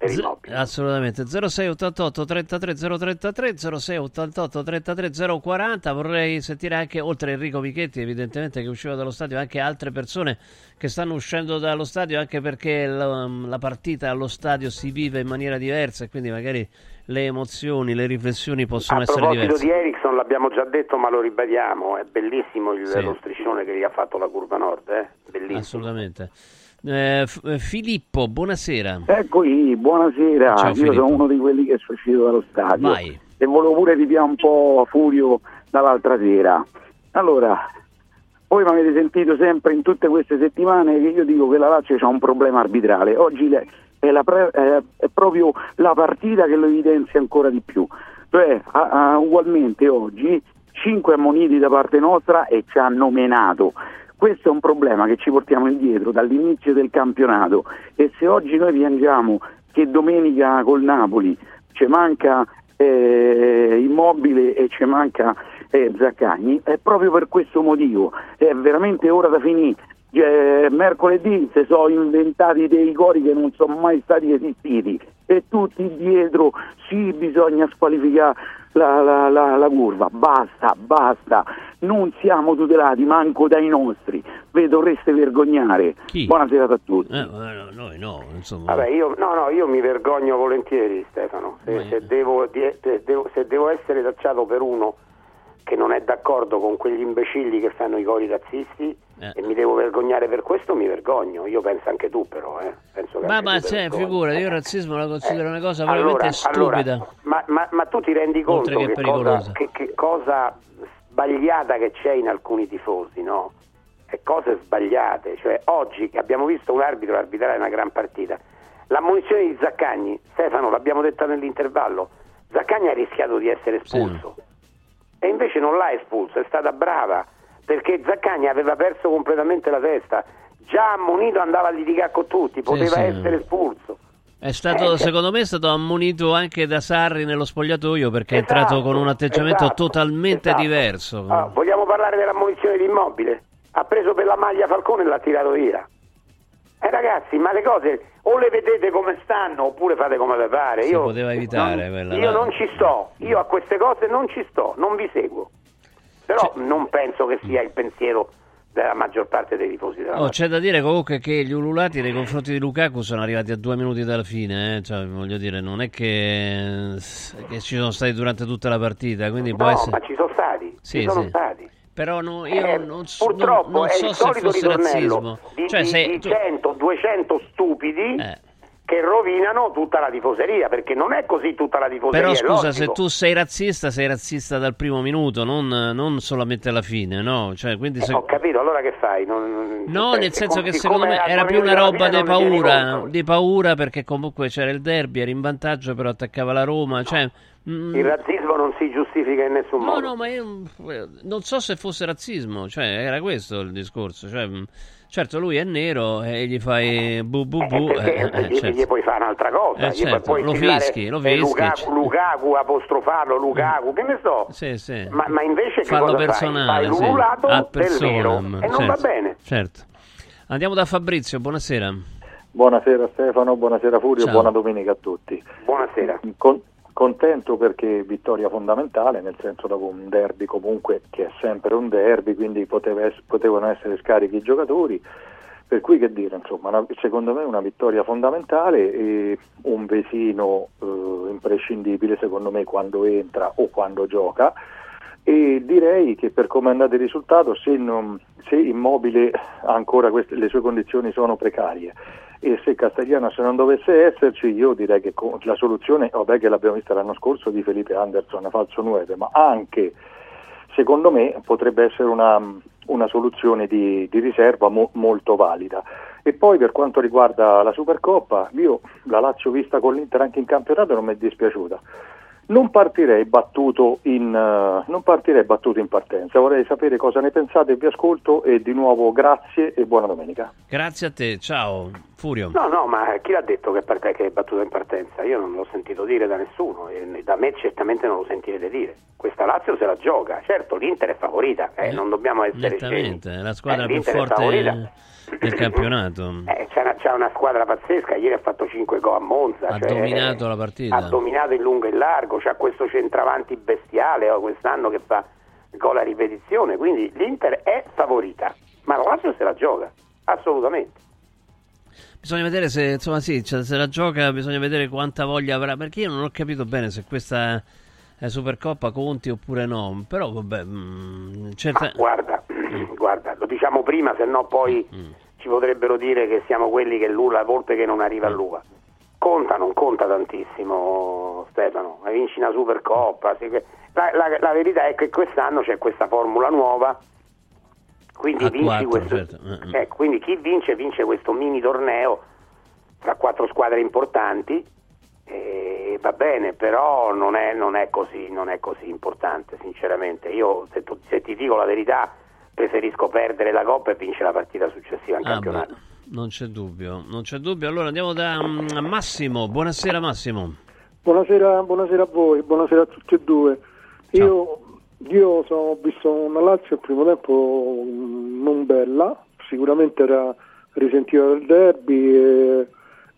Z- assolutamente. Zero sei ottantotto trentatré zero trentatré zero sei ottantotto trentatré zero quaranta. Vorrei sentire anche, oltre Enrico Michetti evidentemente che usciva dallo stadio, anche altre persone che stanno uscendo dallo stadio, anche perché la, la partita allo stadio si vive in maniera diversa e quindi magari le emozioni, le riflessioni possono essere diverse. A proposito di Eriksson l'abbiamo già detto ma lo ribadiamo, è bellissimo il, sì. lo striscione che gli ha fatto la curva nord, eh? Bellissimo, assolutamente. Eh, F- Filippo, buonasera. Ecco, buonasera. Ciao, io Filippo. Sono uno di quelli che sono uscito dallo stadio. Vai. E volevo pure ripiare un po' Furio dall'altra sera. Allora, voi mi avete sentito sempre in tutte queste settimane che io dico che la Lazio c'ha un problema arbitrale. Oggi è, la pre- è proprio la partita che lo evidenzia ancora di più. Cioè, a- a- ugualmente oggi cinque ammoniti da parte nostra e ci hanno menato. Questo è un problema che ci portiamo indietro dall'inizio del campionato, e se oggi noi piangiamo che domenica col Napoli ci manca eh, Immobile e ci manca eh, Zaccagni, è proprio per questo motivo. È veramente ora da finire. Eh, mercoledì si sono inventati dei cori che non sono mai stati esistiti e tutti dietro sì, bisogna squalificare La, la, la, la curva, basta, basta, non siamo tutelati manco dai nostri, vi dovreste vergognare. Chi? Buona serata a tutti. Eh, no, noi no, insomma. Vabbè, io, no, no, io mi vergogno volentieri, Stefano. Se, se, devo, se, devo, se devo essere tacciato per uno che non è d'accordo con quegli imbecilli che fanno i cori razzisti eh. e mi devo vergognare per questo, mi vergogno. Io penso anche tu però eh. penso che ma ma c'è figura, io il razzismo la considero eh. una cosa veramente allora, stupida allora, ma, ma, ma tu ti rendi conto che, che, cosa, che, che cosa sbagliata che c'è in alcuni tifosi, no? E cose sbagliate, cioè oggi abbiamo visto un arbitro arbitrare una gran partita, l'ammonizione di Zaccagni, Stefano, l'abbiamo detta nell'intervallo, Zaccagni ha rischiato di essere espulso sì. e invece non l'ha espulso, è stata brava, perché Zaccagni aveva perso completamente la testa, già ammonito andava a litigare con tutti, poteva sì, essere sì. espulso. È stato, eh, secondo me è stato ammonito anche da Sarri nello spogliatoio, perché esatto, è entrato con un atteggiamento esatto, totalmente esatto. diverso. Allora, vogliamo parlare dell'ammonizione di Immobile? Ha preso per la maglia Falcone e l'ha tirato via. Eh ragazzi, ma le cose o le vedete come stanno oppure fate come vi pare. Si io poteva evitare non, quella, io non ci sto, io a queste cose non ci sto, non vi seguo. Però c'è... non penso che sia il pensiero della maggior parte dei tifosi della oh, c'è da dire comunque che gli ululati nei confronti di Lukaku sono arrivati a due minuti dalla fine, eh? Cioè, voglio dire, non è che... che ci sono stati durante tutta la partita, quindi no, può essere... ma ci sono stati, sì, ci sono sì. stati. però no, io eh, non, purtroppo non, non so se fosse razzismo di, cioè, di, se di tu... cento duecento stupidi eh. che rovinano tutta la tifoseria, perché non è così tutta la tifoseria. Però scusa, se tu sei razzista, sei razzista dal primo minuto, non, non solamente alla fine, no? Cioè, quindi eh, se... Ho capito, allora che fai? Non, no, nel senso che secondo me era più una roba di paura, di paura perché comunque c'era il derby, era in vantaggio, però attaccava la Roma, cioè... Il razzismo non si giustifica in nessun no, modo. No, no, ma io non so se fosse razzismo, cioè era questo il discorso. Cioè, certo, lui è nero e gli fai bu bu bu. Eh, eh, eh, gli, certo. gli puoi fare un'altra cosa. Eh, certo. puoi lo fischi, lo fischi. Lukaku, Lukaku, apostrofarlo, Lukaku, che ne so. Sì, sì. Ma, ma invece Fallo che cosa personale, fai? Fai l'ulato sì. del nero e certo. non va bene. Certo. Andiamo da Fabrizio, buonasera. Buonasera Stefano, buonasera Furio, Ciao. buona domenica a tutti. Buonasera. Con... Contento perché vittoria fondamentale, nel senso dopo un derby comunque che è sempre un derby, quindi poteva es- potevano essere scarichi i giocatori, per cui che dire, insomma, una, secondo me una vittoria fondamentale e un Vecino eh, imprescindibile secondo me quando entra o quando gioca, e direi che per come è andato il risultato, se, non, se Immobile ancora queste, le sue condizioni sono precarie, e se Castellanos non dovesse esserci, io direi che la soluzione, vabbè che l'abbiamo vista l'anno scorso di Felipe Anderson, falso nove, ma anche secondo me potrebbe essere una, una soluzione di, di riserva mo, molto valida. E poi per quanto riguarda la Supercoppa, io la Lazio vista con l'Inter anche in campionato non mi è dispiaciuta. Non partirei battuto in uh, non partirei battuto in partenza, vorrei sapere cosa ne pensate, vi ascolto e di nuovo grazie e buona domenica. Grazie a te, ciao Furio. No, no, ma chi l'ha detto che per te che è battuto in partenza? Io non l'ho sentito dire da nessuno, e da me certamente non lo sentirete dire. Questa Lazio se la gioca, certo l'Inter è favorita, eh, eh, non dobbiamo essere scemi. È la squadra eh, più forte del campionato. Eh, c'è, una, c'è una squadra pazzesca, ieri ha fatto cinque gol a Monza. Ha cioè, dominato eh, la partita. Ha dominato in lungo e in largo. C'ha questo centravanti bestiale oh, quest'anno che fa gol a ripetizione, quindi l'Inter è favorita, ma la Lazio se la gioca assolutamente. Bisogna vedere se insomma sì, cioè, se la gioca, bisogna vedere quanta voglia avrà, perché io non ho capito bene se questa eh, Supercoppa conti oppure no, però vabbè mh, certa... ah, guarda, mm. guarda, lo diciamo prima, se no poi mm. ci potrebbero dire che siamo quelli che l'ula a volte che non arriva mm. all'uva. Conta, non conta tantissimo Stefano, vinci una Supercoppa, la, la, la verità è che quest'anno c'è questa formula nuova, quindi, vinci quattro, questo, certo. eh, quindi chi vince vince questo mini torneo tra quattro squadre importanti e va bene, però non è, non è così non è così importante sinceramente. Io se, tu, se ti dico la verità preferisco perdere la Coppa e vincere la partita successiva in ah, campionato. Beh. Non c'è dubbio, non c'è dubbio. Allora andiamo da um, Massimo. Buonasera Massimo. Buonasera, buonasera a voi, buonasera a tutti e due. Ciao. Io io ho visto una Lazio al primo tempo non bella, sicuramente era risentiva del derby, e,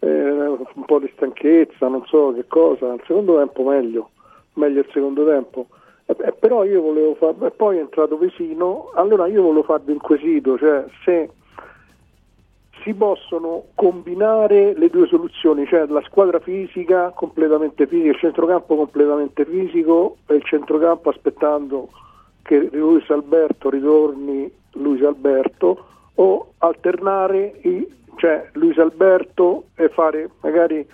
e un po' di stanchezza, non so che cosa. Al secondo tempo meglio, meglio il secondo tempo. E, però io volevo far, e poi è entrato Vecino, allora io volevo farvi un quesito, cioè se si possono combinare le due soluzioni, cioè la squadra fisica completamente fisica, il centrocampo completamente fisico e il centrocampo aspettando che Luis Alberto ritorni Luis Alberto, o alternare i, cioè Luis Alberto e fare magari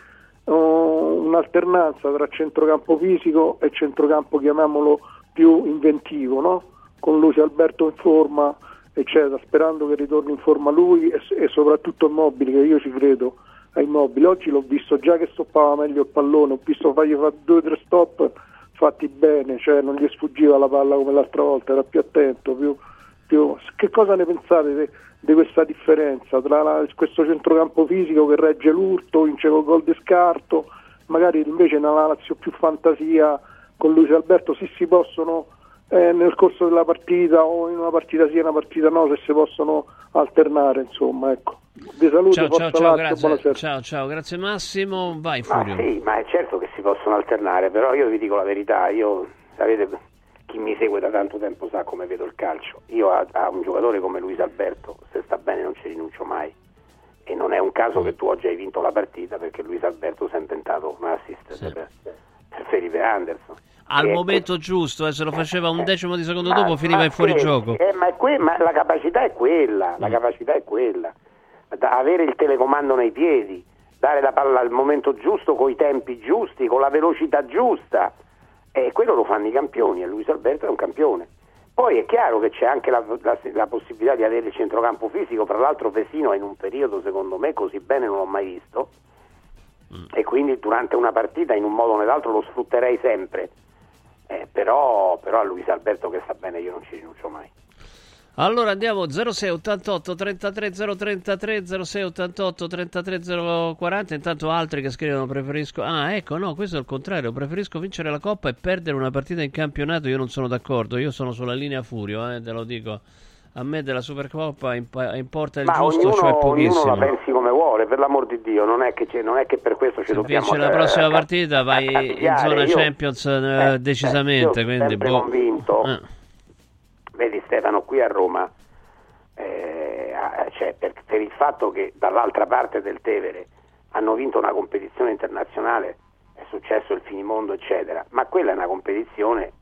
uh, un'alternanza tra centrocampo fisico e centrocampo chiamiamolo più inventivo, no? Con Luis Alberto in forma eccetera, sperando che ritorni in forma lui e, e soprattutto Immobile, che io ci credo a Immobile. Oggi l'ho visto già che stoppava meglio il pallone, ho visto fargli fare due o tre stop fatti bene, cioè non gli sfuggiva la palla come l'altra volta, era più attento, più, più... Che cosa ne pensate di questa differenza tra la, questo centrocampo fisico che regge l'urto, vince col gol di scarto, magari invece nella Lazio più fantasia con Luis Alberto, se si possono Eh, nel corso della partita o in una partita sì e una partita no, se si possono alternare, insomma, ecco. Vi saluto, ciao, ciao, ciao, grazie. ciao, ciao, grazie Massimo, vai Furio. Ma sì, ma è certo che si possono alternare, però io vi dico la verità, io, sapete, chi mi segue da tanto tempo sa come vedo il calcio, io a, a un giocatore come Luis Alberto, se sta bene non ci rinuncio mai, e non è un caso mm. che tu oggi hai vinto la partita perché Luis Alberto si è inventato un assist sì. per, per Felipe Anderson. al eh, momento giusto, eh, se lo faceva un decimo di secondo ma, dopo finiva in fuorigioco. Eh, ma, que- ma la capacità è quella, la mm. capacità è quella, da avere il telecomando nei piedi, dare la palla al momento giusto, con i tempi giusti, con la velocità giusta, e eh, quello lo fanno i campioni, e Luis Alberto è un campione. Poi è chiaro che c'è anche la, la, la possibilità di avere il centrocampo fisico, tra l'altro Vecino è in un periodo secondo me così bene non l'ho mai visto, mm. e quindi durante una partita in un modo o nell'altro lo sfrutterei sempre, eh, però, però a Luis Alberto che sta bene io non ci rinuncio mai. Allora andiamo zero sei ottantotto trentatré zero trentatré zero sei ottantotto trentatré zero quaranta, intanto altri che scrivono preferisco, ah ecco no questo è il contrario, preferisco vincere la Coppa e perdere una partita in campionato, io non sono d'accordo, io sono sulla linea Furio, eh, te lo dico, a me della Supercoppa importa il ma giusto, ognuno, cioè pochissimo. Ma ognuno la pensi come vuole, per l'amor di Dio, non è che, non è che per questo ci se dobbiamo... Se vince la prossima partita vai in zona io, Champions eh, eh, decisamente, io quindi... Boh. Convinto. Ah. Vedi Stefano, qui a Roma eh, cioè per, per il fatto che dall'altra parte del Tevere hanno vinto una competizione internazionale, è successo il finimondo eccetera, ma quella è una competizione,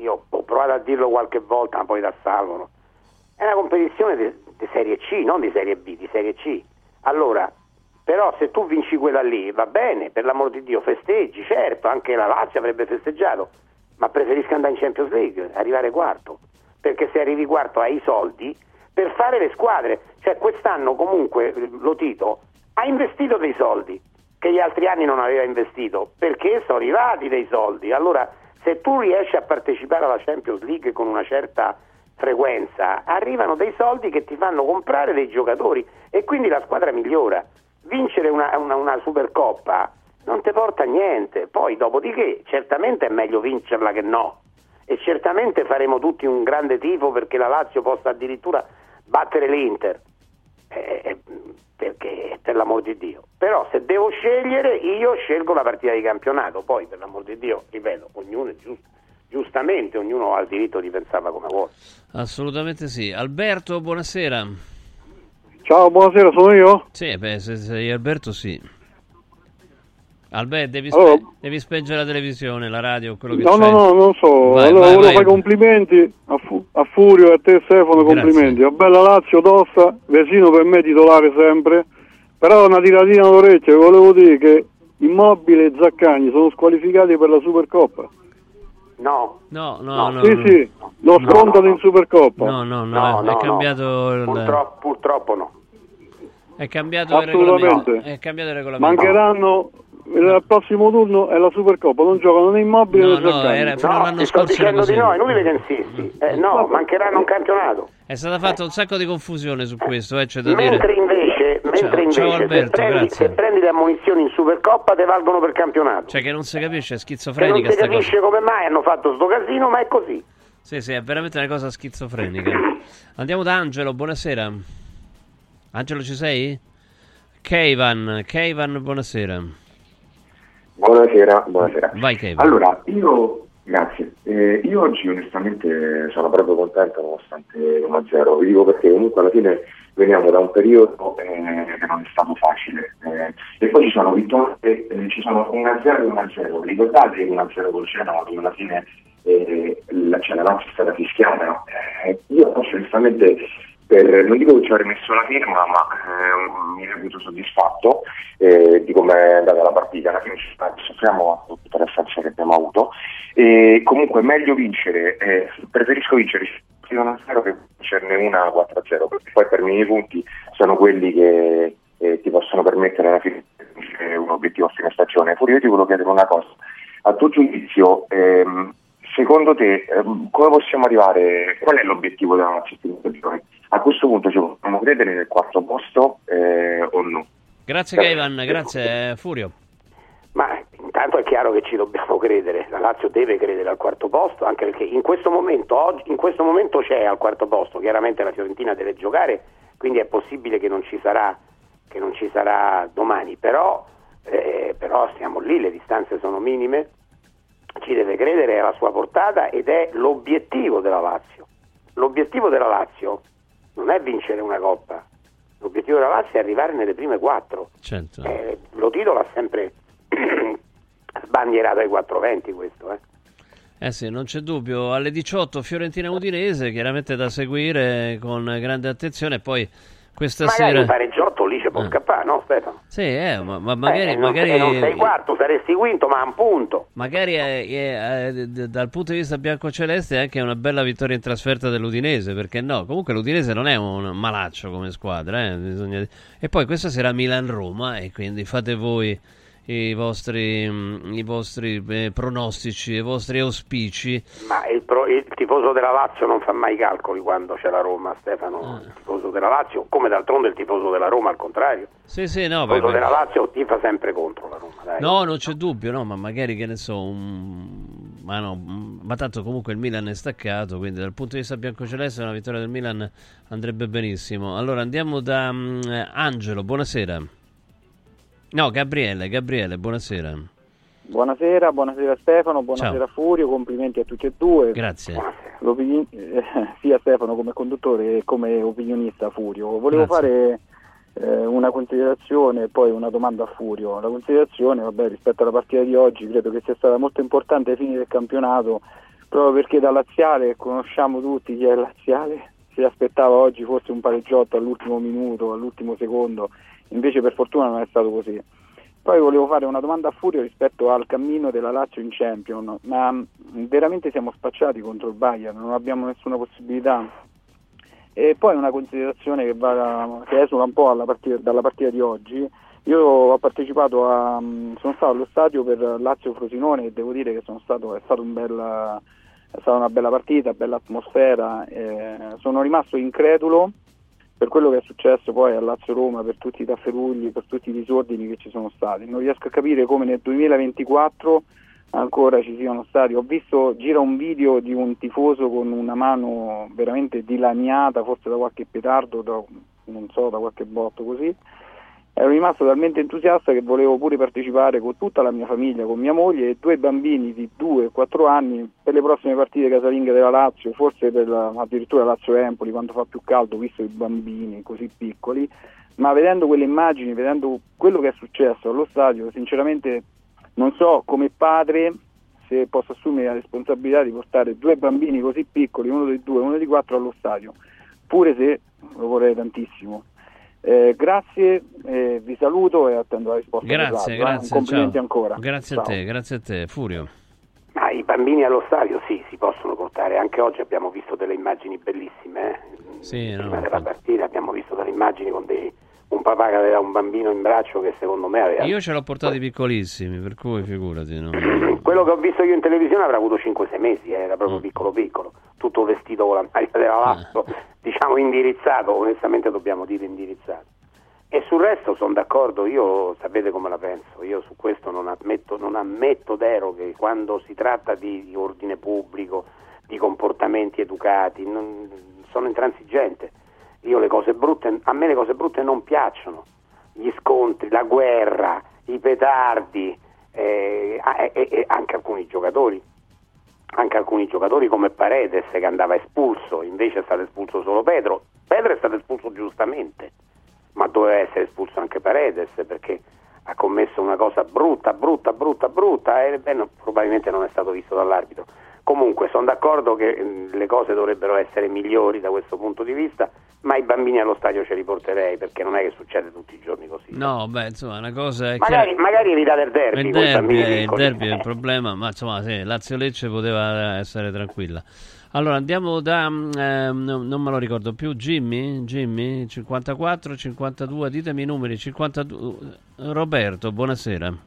io ho provato a dirlo qualche volta ma poi la salvano, è una competizione di Serie C, non di Serie B, di Serie C. Allora però se tu vinci quella lì va bene, per l'amor di Dio festeggi, certo anche la Lazio avrebbe festeggiato, ma preferisco andare in Champions League, arrivare quarto, perché se arrivi quarto hai i soldi per fare le squadre, cioè quest'anno comunque lo Tito ha investito dei soldi che gli altri anni non aveva investito, perché sono arrivati dei soldi, allora se tu riesci a partecipare alla Champions League con una certa frequenza arrivano dei soldi che ti fanno comprare dei giocatori e quindi la squadra migliora, vincere una, una, una Supercoppa non ti porta a niente, poi dopodiché certamente è meglio vincerla che no, e certamente faremo tutti un grande tifo perché la Lazio possa addirittura battere l'Inter, eh, perché per l'amor di Dio, però se devo scegliere io scelgo la partita di campionato, poi per l'amor di Dio, ripeto, ognuno è giusto, giustamente ognuno ha il diritto di pensarla come vuole. Assolutamente sì. Alberto, buonasera. Ciao, buonasera, sono io? Sì, beh, se sei Alberto sì. Albe, devi, spe- allora, devi spengere la televisione, la radio, quello che no, c'è. No, no, non so. Vai, allora, vai, volevo vai. fare complimenti a, Fu- a Furio e a te, Stefano. Grazie. Complimenti. A bella Lazio, tosta, Vecino per me titolare sempre. Però una tiratina all'orecchio, volevo dire che Immobile e Zaccagni sono squalificati per la Supercoppa. No, no, no, no. Sì, no, sì, no. L'ho no, scontato no, in Supercoppa. No, no, no, no, è, no è cambiato. No. Il... Purtroppo, purtroppo no. È cambiato il regolamento. È cambiato il regolamento. Mancheranno. Al prossimo turno è la Supercoppa, non giocano né Immobile né Zaccagni. No, no, era fino no, all'anno scorso era così. Di no, è inutile che insisti. Eh, no, mancheranno un campionato. È stata fatta eh. un sacco di confusione su questo, eh, c'è da mentre dire. Invece, mentre ciao, invece, ciao Alberto, se, prendi, se prendi le ammonizioni in Supercoppa te valgono per campionato. Cioè che non si capisce, è schizofrenica sta cosa. Non si capisce come mai hanno fatto sto casino, ma è così. Sì, sì, è veramente una cosa schizofrenica. Andiamo da Angelo, buonasera. Angelo, ci sei? Keivan, Keivan, buonasera. Buonasera, buonasera. Vai, allora, io grazie. Eh, io oggi onestamente sono proprio contento nonostante uno a zero. Vi dico perché comunque alla fine veniamo da un periodo eh, che non è stato facile. Eh, e poi ci sono vittorie, eh, ci sono uno a zero e uno a zero. Ricordate uno a zero col Genoa, che alla fine eh, la cena no, è stata fischiata. Eh, io onestamente per, non dico che ci avrei messo la firma, ma eh, mi reputo soddisfatto eh, di come è andata la partita. Alla fine soffriamo tutta l'assenza che abbiamo avuto. E comunque è meglio vincere, eh, preferisco vincere uno a zero che vincerne una quattro a zero, perché poi per me i punti sono quelli che eh, ti possono permettere alla fine un obiettivo a fine stagione. Furio, io ti volevo chiedere una cosa. A tuo giudizio, ehm, secondo te, ehm, come possiamo arrivare? Qual è l'obiettivo della nostra stagione? A questo punto ci possiamo credere nel quarto posto eh, o no? Grazie Keivan, grazie Furio. Ma intanto è chiaro che ci dobbiamo credere, la Lazio deve credere al quarto posto, anche perché in questo momento oggi, in questo momento c'è al quarto posto, chiaramente la Fiorentina deve giocare, quindi è possibile che non ci sarà, che non ci sarà domani, però, eh, però siamo lì, le distanze sono minime, ci deve credere, è alla sua portata ed è l'obiettivo della Lazio. L'obiettivo della Lazio non è vincere una coppa, l'obiettivo della Lazio è arrivare nelle prime quattro. Certo. Eh, lo Tito l'ha sempre sbandierato ai quattro venti questo. Eh. Eh sì, non c'è dubbio. Alle diciotto Fiorentina-Udinese, chiaramente da seguire con grande attenzione. Poi questa magari sera... magari il pareggiotto lì ci può ah. scappare, no Stefano? Sì, eh, ma, ma magari... Eh, non, magari... non sei quarto, saresti quinto, ma a un punto. Magari è, è, è, dal punto di vista biancoceleste è anche una bella vittoria in trasferta dell'Udinese, perché no? Comunque l'Udinese non è un malaccio come squadra, eh? Bisogna... E poi questa sera Milan-Roma, e quindi fate voi... i vostri, i vostri eh, pronostici, i vostri auspici. Ma il, pro, il tifoso della Lazio non fa mai calcoli quando c'è la Roma, Stefano. Ah. Il tifoso della Lazio, come d'altronde il tifoso della Roma al contrario. Sì, sì, no, il tifoso beh, della beh. Lazio tifa sempre contro la Roma, dai. No, non c'è dubbio, no, ma magari che ne so, un... ma no, ma tanto comunque il Milan è staccato, quindi dal punto di vista biancoceleste una vittoria del Milan andrebbe benissimo. Allora andiamo da um, Angelo, buonasera. No, Gabriele, Gabriele, buonasera. Buonasera, buonasera Stefano, buonasera Ciao. Furio, complimenti a tutti e due. Grazie. L'opinion... Eh, sia Stefano come conduttore che come opinionista Furio. Volevo Grazie. fare eh, una considerazione e poi una domanda a Furio. La considerazione, vabbè, rispetto alla partita di oggi, credo che sia stata molto importante ai fini del campionato, proprio perché da laziale, conosciamo tutti chi è il laziale, si aspettava oggi forse un pareggiotto all'ultimo minuto, all'ultimo secondo. Invece per fortuna non è stato così. Poi volevo fare una domanda a Furio rispetto al cammino della Lazio in Champions, ma veramente siamo spacciati contro il Bayern, non abbiamo nessuna possibilità. E poi una considerazione che, va, che esula un po' alla partita, dalla partita di oggi. Io ho partecipato a, sono stato allo stadio per Lazio-Frosinone e devo dire che sono stato, è stato un bel, è stata una bella partita, bella atmosfera, eh, sono rimasto incredulo per quello che è successo poi a Lazio-Roma, per tutti i tafferugli, per tutti i disordini che ci sono stati. Non riesco a capire come nel duemilaventiquattro ancora ci siano stati. Ho visto, gira un video di un tifoso con una mano veramente dilaniata, forse da qualche petardo, da, non so, da qualche botto così. Ero rimasto talmente entusiasta che volevo pure partecipare con tutta la mia famiglia, con mia moglie e due bambini di due e quattro anni per le prossime partite casalinghe della Lazio, forse per la, addirittura Lazio-Empoli quando fa più caldo, visto i bambini così piccoli. Ma vedendo quelle immagini, vedendo quello che è successo allo stadio, sinceramente non so come padre se posso assumere la responsabilità di portare due bambini così piccoli, uno di due, uno di quattro allo stadio, pure se lo vorrei tantissimo. Eh, grazie, eh, vi saluto e attendo la risposta. Grazie, Lazio, grazie. Eh? Complimenti ciao. ancora. Grazie ciao. a te, grazie a te, Furio. Ma i bambini allo stadio sì, si possono portare. Anche oggi abbiamo visto delle immagini bellissime. Eh? Sì, prima no, della partita abbiamo visto delle immagini con dei, un papà che aveva un bambino in braccio che secondo me aveva. Io ce l'ho portati piccolissimi, per cui figurati. No? Quello che ho visto io in televisione avrà avuto cinque sei mesi, eh? Era proprio mm. piccolo piccolo, tutto vestito con la maglia della Lazio. Ah. Diciamo indirizzato, onestamente dobbiamo dire indirizzato. E sul resto sono d'accordo, io sapete come la penso, io su questo non ammetto, non ammetto deroghe quando si tratta di, di ordine pubblico, di comportamenti educati, non, sono intransigente. Io le cose brutte, a me le cose brutte non piacciono, gli scontri, la guerra, i petardi, e eh, eh, eh, anche alcuni giocatori. Anche alcuni giocatori come Paredes che andava espulso, invece è stato espulso solo Pedro. Pedro è stato espulso giustamente, ma doveva essere espulso anche Paredes perché ha commesso una cosa brutta, brutta, brutta, brutta e beh, no, probabilmente non è stato visto dall'arbitro. Comunque sono d'accordo che le cose dovrebbero essere migliori da questo punto di vista, ma i bambini allo stadio ce li porterei perché non è che succede tutti i giorni così. No, beh, insomma, una cosa è magari, che... Magari evitate il derby. Il derby, il derby è il problema, ma insomma, sì, Lazio-Lecce poteva essere tranquilla. Allora, andiamo da... Eh, non me lo ricordo più, Jimmy? Jimmy? cinquantaquattro, cinquantadue, ditemi i numeri, cinquantadue... Roberto, buonasera.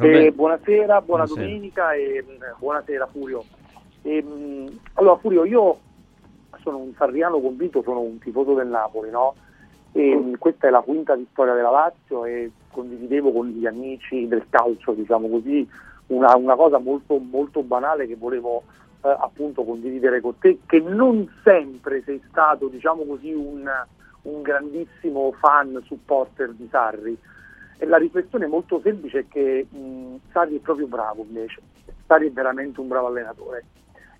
Eh, buonasera, buona buonasera. domenica e buonasera Furio. E, allora Furio, io sono un sarriano convinto, sono un tifoso del Napoli, no? E mm. questa è la quinta vittoria della Lazio e condividevo con gli amici del calcio, diciamo così, una, una cosa molto molto banale che volevo eh, appunto condividere con te, che non sempre sei stato, diciamo così, un, un grandissimo fan supporter di Sarri. E la riflessione è molto semplice, è che mh, Sarri è proprio bravo invece, Sarri è veramente un bravo allenatore.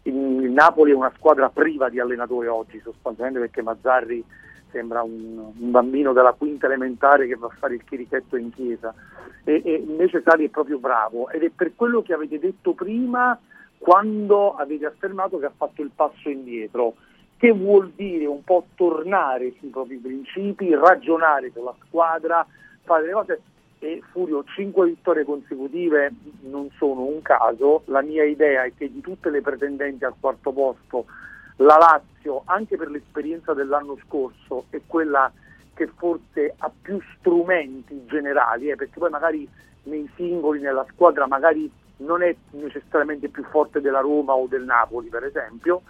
Il, il Napoli è una squadra priva di allenatore oggi sostanzialmente perché Mazzarri sembra un, un bambino della quinta elementare che va a fare il chirichetto in chiesa e, e invece Sarri è proprio bravo ed è per quello che avete detto prima quando avete affermato che ha fatto il passo indietro, che vuol dire un po' tornare sui propri principi, ragionare con la squadra, fare le cose. E Furio, cinque vittorie consecutive non sono un caso. La mia idea è che di tutte le pretendenti al quarto posto, la Lazio, anche per l'esperienza dell'anno scorso, è quella che forse ha più strumenti generali, eh, perché poi magari nei singoli, nella squadra, magari non è necessariamente più forte della Roma o del Napoli, per esempio.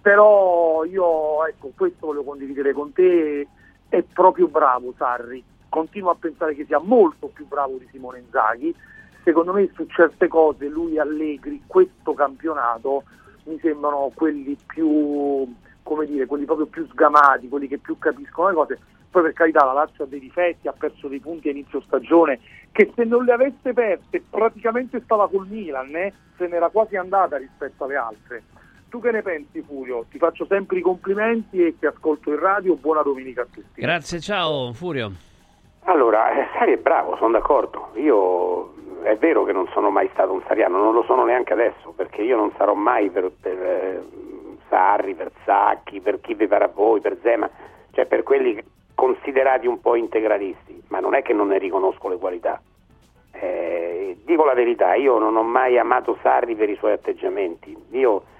Però io, ecco, questo volevo condividere con te, è proprio bravo Sarri. Continuo a pensare che sia molto più bravo di Simone Inzaghi. Secondo me su certe cose lui, Allegri, questo campionato mi sembrano quelli più, come dire, quelli proprio più sgamati, quelli che più capiscono le cose. Poi per carità la Lazio ha dei difetti, ha perso dei punti a inizio stagione che se non le avesse perse praticamente stava col Milan, eh? Se n'era quasi andata rispetto alle altre. Tu che ne pensi, Furio? Ti faccio sempre i complimenti e ti ascolto in radio. Buona domenica a tutti. Grazie, ciao Furio. Allora, Sarri è bravo, sono d'accordo. Io è vero che non sono mai stato un sariano, non lo sono neanche adesso, perché io non sarò mai per, per eh, Sarri, per Sacchi, per chi vi pare a voi, per Zema, cioè per quelli considerati un po' integralisti, ma non è che non ne riconosco le qualità. Eh, dico la verità, io non ho mai amato Sarri per i suoi atteggiamenti. Io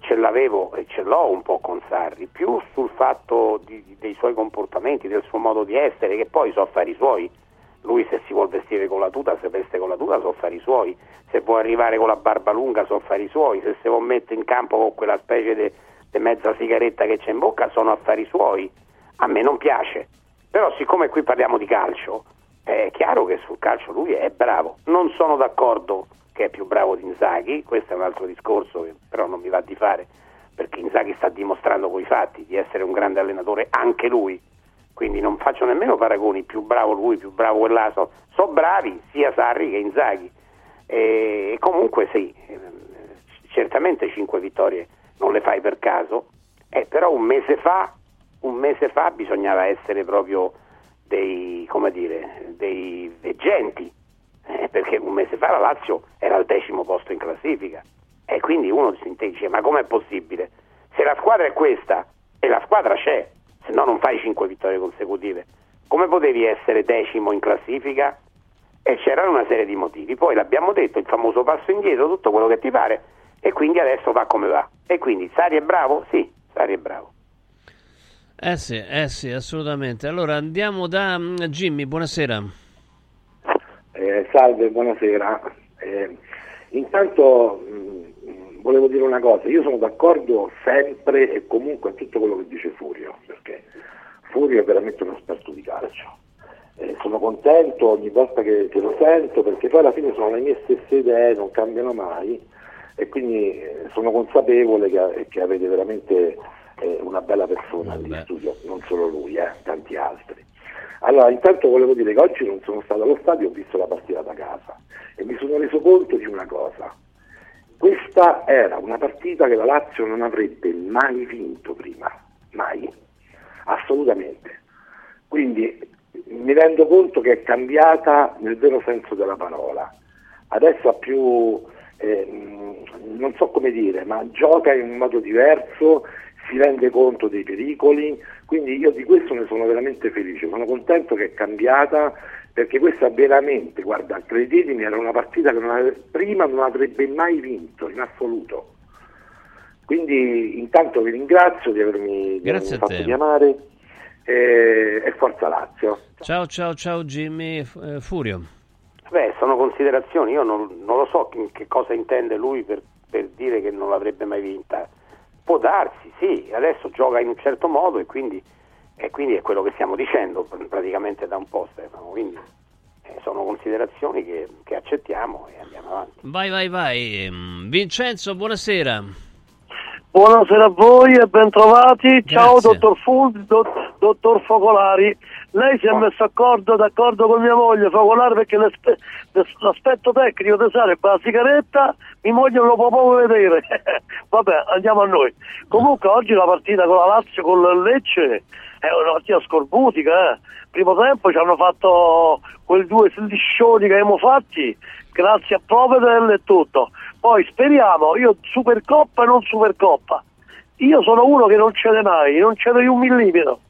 ce l'avevo e ce l'ho un po' con Sarri, più sul fatto di, dei suoi comportamenti, del suo modo di essere, che poi so affari suoi. Lui se si vuol vestire con la tuta, se veste con la tuta, so affari suoi. Se può arrivare con la barba lunga, so affari suoi. Se si può mettere in campo con quella specie di mezza sigaretta che c'è in bocca, sono affari suoi. A me non piace, però siccome qui parliamo di calcio, è chiaro che sul calcio lui è bravo. Non sono d'accordo che è più bravo di Inzaghi, questo è un altro discorso che però non mi va di fare, perché Inzaghi sta dimostrando coi fatti di essere un grande allenatore anche lui, quindi non faccio nemmeno paragoni, più bravo lui, più bravo quell'altro, sono bravi sia Sarri che Inzaghi, e comunque sì, certamente cinque vittorie non le fai per caso, eh, però un mese fa, un mese fa bisognava essere proprio dei, come dire, dei veggenti, Eh, perché un mese fa la Lazio era al decimo posto in classifica e quindi uno si dice ma com'è possibile? Se la squadra è questa e la squadra c'è, se no non fai cinque vittorie consecutive, come potevi essere decimo in classifica? E c'erano una serie di motivi, poi l'abbiamo detto, il famoso passo indietro, tutto quello che ti pare, e quindi adesso va come va. E quindi Sarri è bravo? Sì, Sarri è bravo. Eh sì, eh sì, assolutamente. Allora andiamo da Jimmy, buonasera. Eh, salve, buonasera. Eh, intanto mh, volevo dire una cosa, io sono d'accordo sempre e comunque a tutto quello che dice Furio, perché Furio è veramente un esperto di calcio. Eh, sono contento ogni volta che, che lo sento, perché poi alla fine sono le mie stesse idee, non cambiano mai, e quindi sono consapevole che, che avete veramente eh, una bella persona lì in studio, non solo lui, eh, tanti altri. Allora, intanto volevo dire che oggi non sono stato allo stadio, ho visto la partita da casa e mi sono reso conto di una cosa. Questa era una partita che la Lazio non avrebbe mai vinto prima, mai, assolutamente. Quindi mi rendo conto che è cambiata nel vero senso della parola. Adesso ha più, eh, non so come dire, ma gioca in un modo diverso, si rende conto dei pericoli, quindi io di questo ne sono veramente felice, sono contento che è cambiata, perché questa veramente, guarda, credetemi, era una partita che non ave- prima non avrebbe mai vinto, in assoluto. Quindi intanto vi ringrazio di avermi, di avermi fatto chiamare, e, e forza Lazio. Ciao ciao ciao Jimmy. eh, Furio. Beh, sono considerazioni, io non, non lo so che, che cosa intende lui per, per dire che non l'avrebbe mai vinta. Può darsi, sì, adesso gioca in un certo modo e quindi, e quindi è quello che stiamo dicendo praticamente da un po', Stefano, quindi eh, sono considerazioni che, che accettiamo e andiamo avanti. Vai, vai, vai. Vincenzo, buonasera. Buonasera a voi e bentrovati. Grazie. Ciao, dottor Fulvio, dottor Focolari. lei si è messo accordo, d'accordo con mia moglie, Focolari, perché l'aspe- l'aspetto tecnico di Sarri con la sigaretta mia moglie non lo può proprio vedere. Vabbè, andiamo a noi. Comunque oggi la partita con la Lazio, con il Lecce, è una partita scorbutica, eh. Primo tempo ci hanno fatto quei due striscioni che abbiamo fatti grazie a Provedel e tutto. Poi speriamo, io Supercoppa e non Supercoppa, io sono uno che non cede mai, non cede più un millimetro.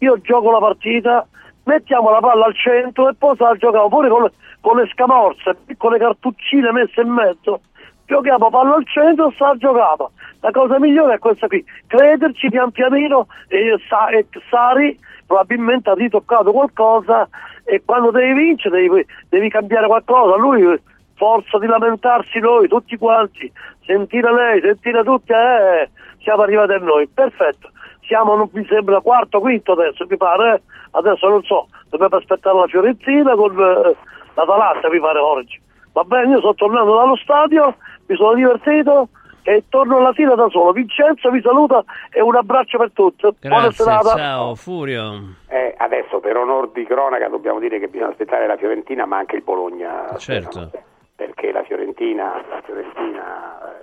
Io gioco la partita, mettiamo la palla al centro e poi se la giochiamo pure con le, con le scamorze, piccole cartuccine messe in mezzo, giochiamo palla al centro e se la giochiamo. La cosa migliore è questa qui, crederci pian pianino, e, e Sarri probabilmente ha ritoccato qualcosa e quando devi vincere devi, devi cambiare qualcosa. Lui, forza di lamentarsi noi, tutti quanti, sentire lei, sentire tutti, eh, siamo arrivati a noi, perfetto. Siamo, non mi sembra, quarto, quinto adesso, mi pare, adesso non so, dobbiamo aspettare la Fiorentina con eh, l'Atalanta, mi pare, oggi. Va bene, io sono tornato dallo stadio, mi sono divertito e torno alla fila da solo. Vincenzo vi saluta e un abbraccio per tutti. Grazie, ciao Furio. Eh, adesso per onor di cronaca dobbiamo dire che bisogna aspettare la Fiorentina ma anche il Bologna. Certo. Perché la Fiorentina, la Fiorentina eh,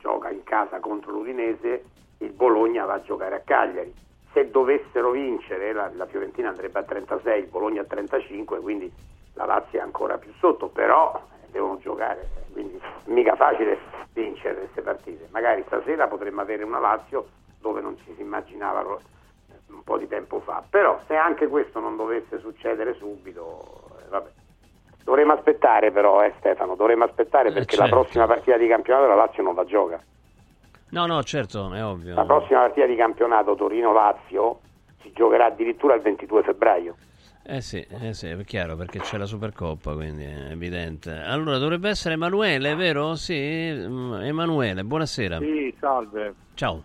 gioca in casa contro l'Udinese, il Bologna va a giocare a Cagliari. Se dovessero vincere la, la Fiorentina andrebbe a trentasei, il Bologna a trentacinque, quindi la Lazio è ancora più sotto, però devono giocare, quindi mica facile vincere queste partite. Magari stasera potremmo avere una Lazio dove non ci si immaginava un po' di tempo fa, però se anche questo non dovesse succedere subito, eh, vabbè. Dovremmo aspettare però, eh Stefano, dovremmo aspettare, eh, perché certo, la prossima partita di campionato la Lazio non la gioca. No, no, certo, è ovvio. La prossima partita di campionato Torino-Lazio si giocherà addirittura il ventidue febbraio. Eh sì, eh sì, è chiaro, perché c'è la Supercoppa, quindi è evidente. Allora, dovrebbe essere Emanuele, vero? Sì, Emanuele, buonasera. Sì, salve. Ciao.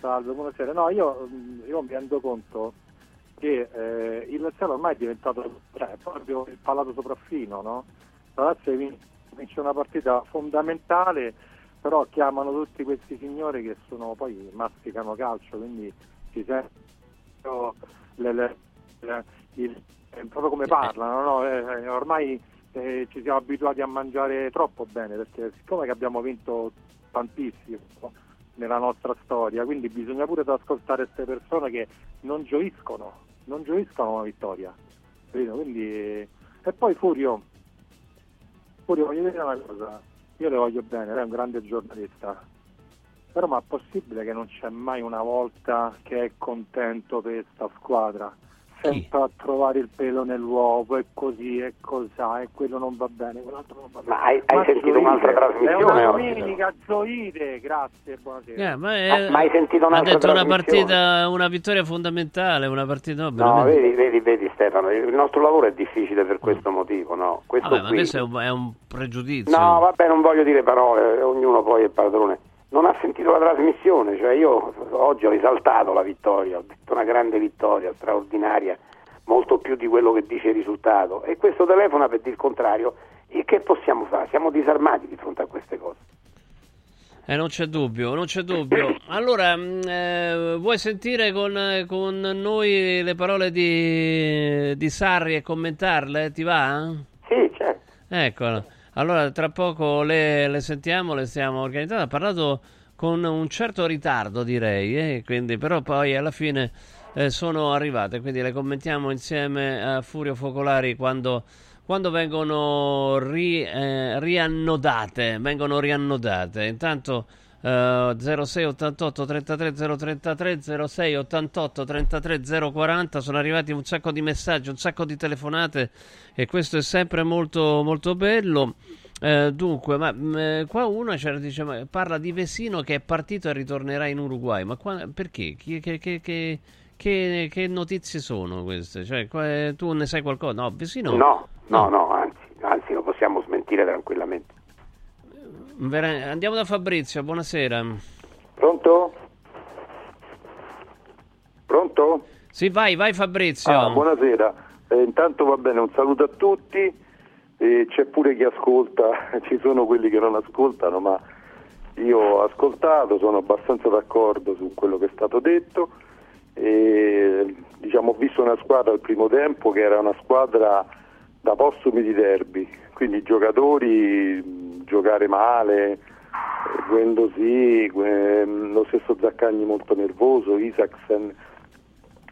Salve, buonasera. No, io, io mi rendo conto che eh, il Laziale ormai è diventato, cioè, è proprio il palato sopraffino, no? La Lazio vince una partita fondamentale, però chiamano tutti questi signori che sono, poi masticano calcio, quindi si sentono le, le, le, il, proprio come parlano, no? Eh, ormai eh, ci siamo abituati a mangiare troppo bene, perché siccome che abbiamo vinto tantissimo nella nostra storia, quindi bisogna pure ascoltare queste persone che non gioiscono, non gioiscono una vittoria. Quindi, e poi Furio, Furio voglio dire una cosa. Io le voglio bene, lei è un grande giornalista, però ma è possibile che non c'è mai una volta che è contento per questa squadra? Sempre a trovare il pelo nell'uovo, e così, e cos'ha, e quello non va bene, quell'altro non va bene. Ma hai, hai ma sentito zoide, un'altra trasmissione? È una domenica zoide, grazie, buonasera. Eh, ma, è, ma, ma hai sentito un'altra ha detto una partita, una vittoria fondamentale, una partita... No, no, vedi, vedi, vedi Stefano, il nostro lavoro è difficile per questo motivo, no? Questo vabbè, qui... ma questo è un, è un pregiudizio. No, vabbè, non voglio dire parole, ognuno poi è padrone. Non ha sentito la trasmissione, cioè io oggi ho esaltato la vittoria, ho detto una grande vittoria, straordinaria, molto più di quello che dice il risultato, e questo telefono per dire il contrario. E che possiamo fare? Siamo disarmati di fronte a queste cose. Eh, non c'è dubbio, non c'è dubbio. Allora, eh, vuoi sentire con, con noi le parole di, di Sarri e commentarle? Ti va? Sì, certo. Eccolo. Allora, tra poco le, le sentiamo, le stiamo organizzando. Ha parlato con un certo ritardo, direi, eh? Quindi, però poi alla fine eh, sono arrivate, quindi le commentiamo insieme a Furio Focolari quando, quando vengono ri, eh, riannodate. Vengono riannodate. Intanto eh, zero sei ottantotto trentatré zero trentatré, zero sei ottantotto trentatré zero quaranta, sono arrivati un sacco di messaggi, un sacco di telefonate, e questo è sempre molto molto bello. Eh, dunque, ma mh, qua uno c'era, dice, ma parla di Vecino che è partito e ritornerà in Uruguay, ma qua, perché? Che, che, che, che, che, che notizie sono queste? Cioè, qua, tu ne sai qualcosa? No, Vecino? No, no, no, no, anzi, anzi lo possiamo smentire tranquillamente. Andiamo da Fabrizio, buonasera. Pronto? Pronto? Sì, vai, vai Fabrizio. Ah, buonasera, eh, intanto va bene, un saluto a tutti, eh, c'è pure chi ascolta, ci sono quelli che non ascoltano, ma io ho ascoltato, sono abbastanza d'accordo su quello che è stato detto, eh, diciamo, ho visto una squadra al primo tempo che era una squadra da postumi di derby, quindi giocatori giocare male, Guendo sì, lo stesso Zaccagni molto nervoso, Isaacsen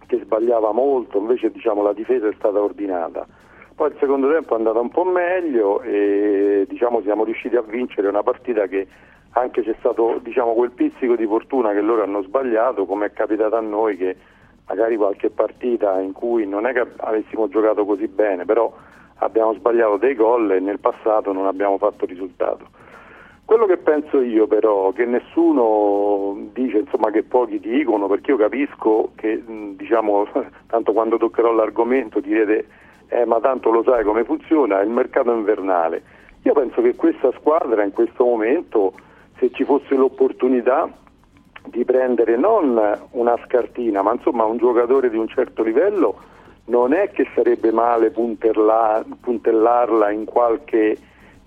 che sbagliava molto, invece diciamo la difesa è stata ordinata. Poi il secondo tempo è andata un po' meglio e diciamo siamo riusciti a vincere una partita che anche c'è stato diciamo quel pizzico di fortuna che loro hanno sbagliato, come è capitato a noi che magari qualche partita in cui non è che avessimo giocato così bene, però abbiamo sbagliato dei gol e nel passato non abbiamo fatto risultato. Quello che penso io però, che nessuno dice, insomma che pochi dicono, perché io capisco che diciamo tanto quando toccherò l'argomento direte eh, ma tanto lo sai come funziona il mercato invernale. Io penso che questa squadra in questo momento, se ci fosse l'opportunità di prendere non una scartina ma insomma un giocatore di un certo livello, non è che sarebbe male punterla, puntellarla in qualche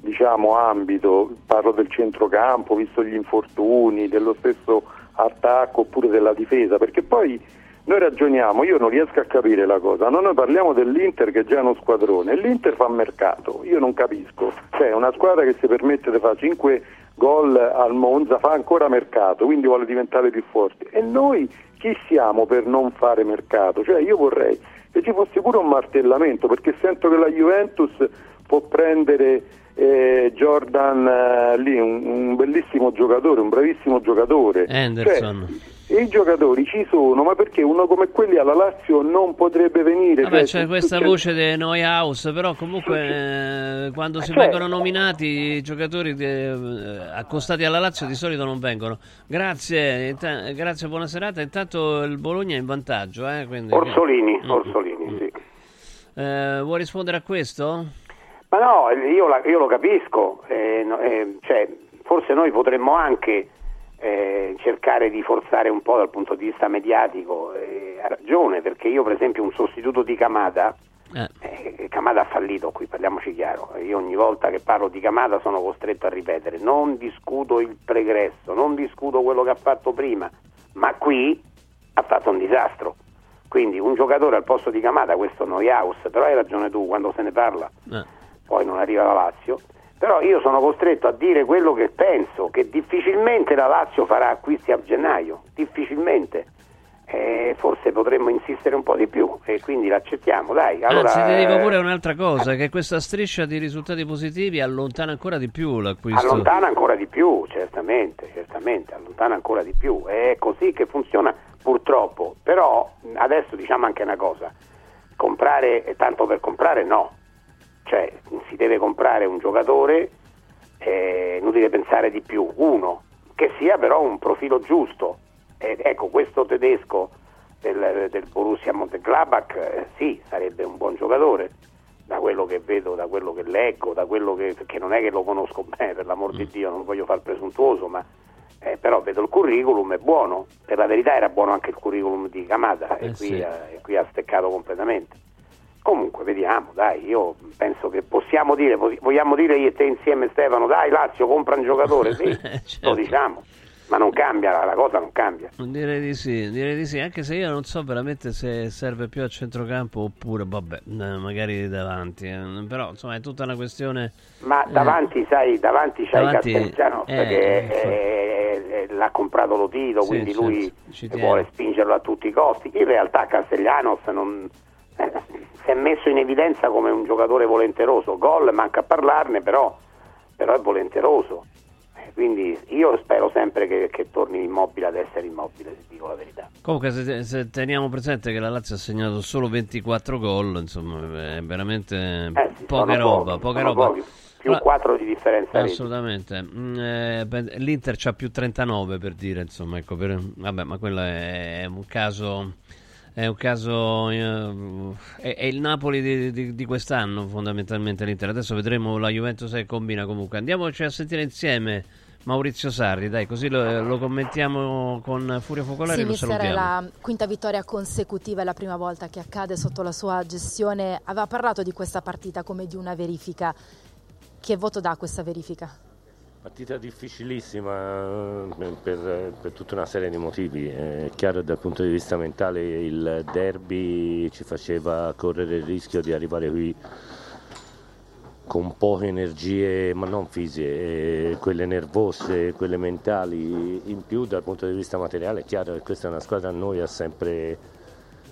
diciamo ambito, parlo del centrocampo visto gli infortuni, dello stesso attacco oppure della difesa, perché poi noi ragioniamo, io non riesco a capire la cosa, no, noi parliamo dell'Inter che è già uno squadrone, l'Inter fa mercato, io non capisco, cioè una squadra che si permette di fare cinque gol al Monza fa ancora mercato, quindi vuole diventare più forte, e noi chi siamo per non fare mercato? Cioè io vorrei che ci fosse pure un martellamento, perché sento che la Juventus può prendere eh, Jordan eh, lì, un, un bellissimo giocatore, un bravissimo giocatore Anderson, cioè, i giocatori ci sono, ma perché uno come quelli alla Lazio non potrebbe venire? Vabbè, cioè, c'è questa succede... voce dei Neuhaus, però comunque eh, quando si cioè... vengono nominati i giocatori de, eh, accostati alla Lazio di solito non vengono. Grazie, ita- grazie, buona serata. Intanto il Bologna è in vantaggio, eh, quindi... Orsolini, mm. Orsolini, mm. sì. Eh, vuoi rispondere a questo? Ma no, io, la, io lo capisco, eh, no, eh, cioè, forse noi potremmo anche Eh, cercare di forzare un po' dal punto di vista mediatico, eh, ha ragione, perché io per esempio un sostituto di Kamada eh. Eh, Kamada ha fallito, qui parliamoci chiaro, io ogni volta che parlo di Kamada sono costretto a ripetere, non discuto il pregresso, non discuto quello che ha fatto prima, ma qui ha fatto un disastro, quindi un giocatore al posto di Kamada, questo Neuhaus, però hai ragione tu, quando se ne parla eh. poi non arriva la Lazio. Però io sono costretto a dire quello che penso, che difficilmente la Lazio farà acquisti a gennaio, difficilmente, eh, forse potremmo insistere un po' di più e quindi l'accettiamo, dai. Allora, anzi ti dico pure un'altra cosa, eh, che questa striscia di risultati positivi allontana ancora di più l'acquisto. Allontana ancora di più, certamente, certamente, allontana ancora di più, è così che funziona purtroppo, però adesso diciamo anche una cosa, comprare tanto per comprare no. Cioè si deve comprare un giocatore, eh, inutile pensare di più, uno che sia però un profilo giusto, eh, ecco questo tedesco del, del Borussia Mönchengladbach eh, sì, sarebbe un buon giocatore da quello che vedo, da quello che leggo, da quello che, perché non è che lo conosco bene, per l'amor mm. di Dio, non voglio far presuntuoso, ma eh, però vedo il curriculum, è buono, per la verità era buono anche il curriculum di Kamada eh, e, qui, sì. ha, e qui ha steccato completamente. Comunque vediamo, dai, io penso che possiamo dire, vogliamo dire io e te insieme Stefano, dai Lazio compra un giocatore, sì, certo. Lo diciamo, ma non cambia, la cosa non cambia. Direi di sì, direi di sì, anche se io non so veramente se serve più a centrocampo oppure, vabbè, magari davanti, però insomma è tutta una questione... Ma davanti, eh, sai, davanti c'hai Castellanos, eh, che eh, è, è, l'ha comprato lo Tito, sì, quindi certo, lui vuole spingerlo a tutti i costi, in realtà Castellanos non... Eh, si è messo in evidenza come un giocatore volenteroso, gol manca a parlarne, però, però è volenteroso, eh, quindi io spero sempre che, che torni Immobile ad essere Immobile, se dico la verità. Comunque se, se teniamo presente che la Lazio ha segnato solo ventiquattro gol, insomma è veramente eh sì, poca roba, pochi, poca roba pochi. Più allora, quattro di differenza assolutamente eh, l'Inter c'ha più trentanove per dire, insomma ecco per, vabbè, ma quello è un caso è un caso eh, è il Napoli di, di, di quest'anno fondamentalmente l'Inter, adesso vedremo la Juventus che combina. Comunque andiamoci a sentire insieme Maurizio Sarri, dai, così lo, lo commentiamo con Furio Focolari, sì, lo salutiamo. La quinta vittoria consecutiva, è la prima volta che accade sotto la sua gestione. Aveva parlato di questa partita come di una verifica, che voto dà questa verifica? Partita difficilissima per, per tutta una serie di motivi. È chiaro che dal punto di vista mentale il derby ci faceva correre il rischio di arrivare qui con poche energie, ma non fisiche, quelle nervose, quelle mentali. In più dal punto di vista materiale è chiaro che questa è una squadra a noi ha sempre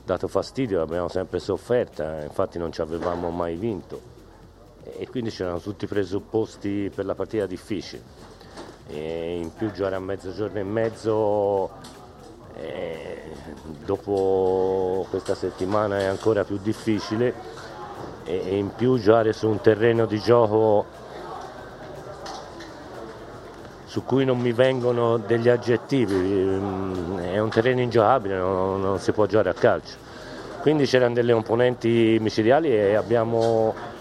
dato fastidio, l'abbiamo sempre sofferta, infatti non ci avevamo mai vinto. E quindi c'erano tutti i presupposti per la partita difficile, e in più giocare a mezzogiorno e mezzo eh, dopo questa settimana è ancora più difficile, e in più giocare su un terreno di gioco su cui non mi vengono degli aggettivi, è un terreno ingiocabile, non, non si può giocare a calcio, quindi c'erano delle componenti micidiali e abbiamo...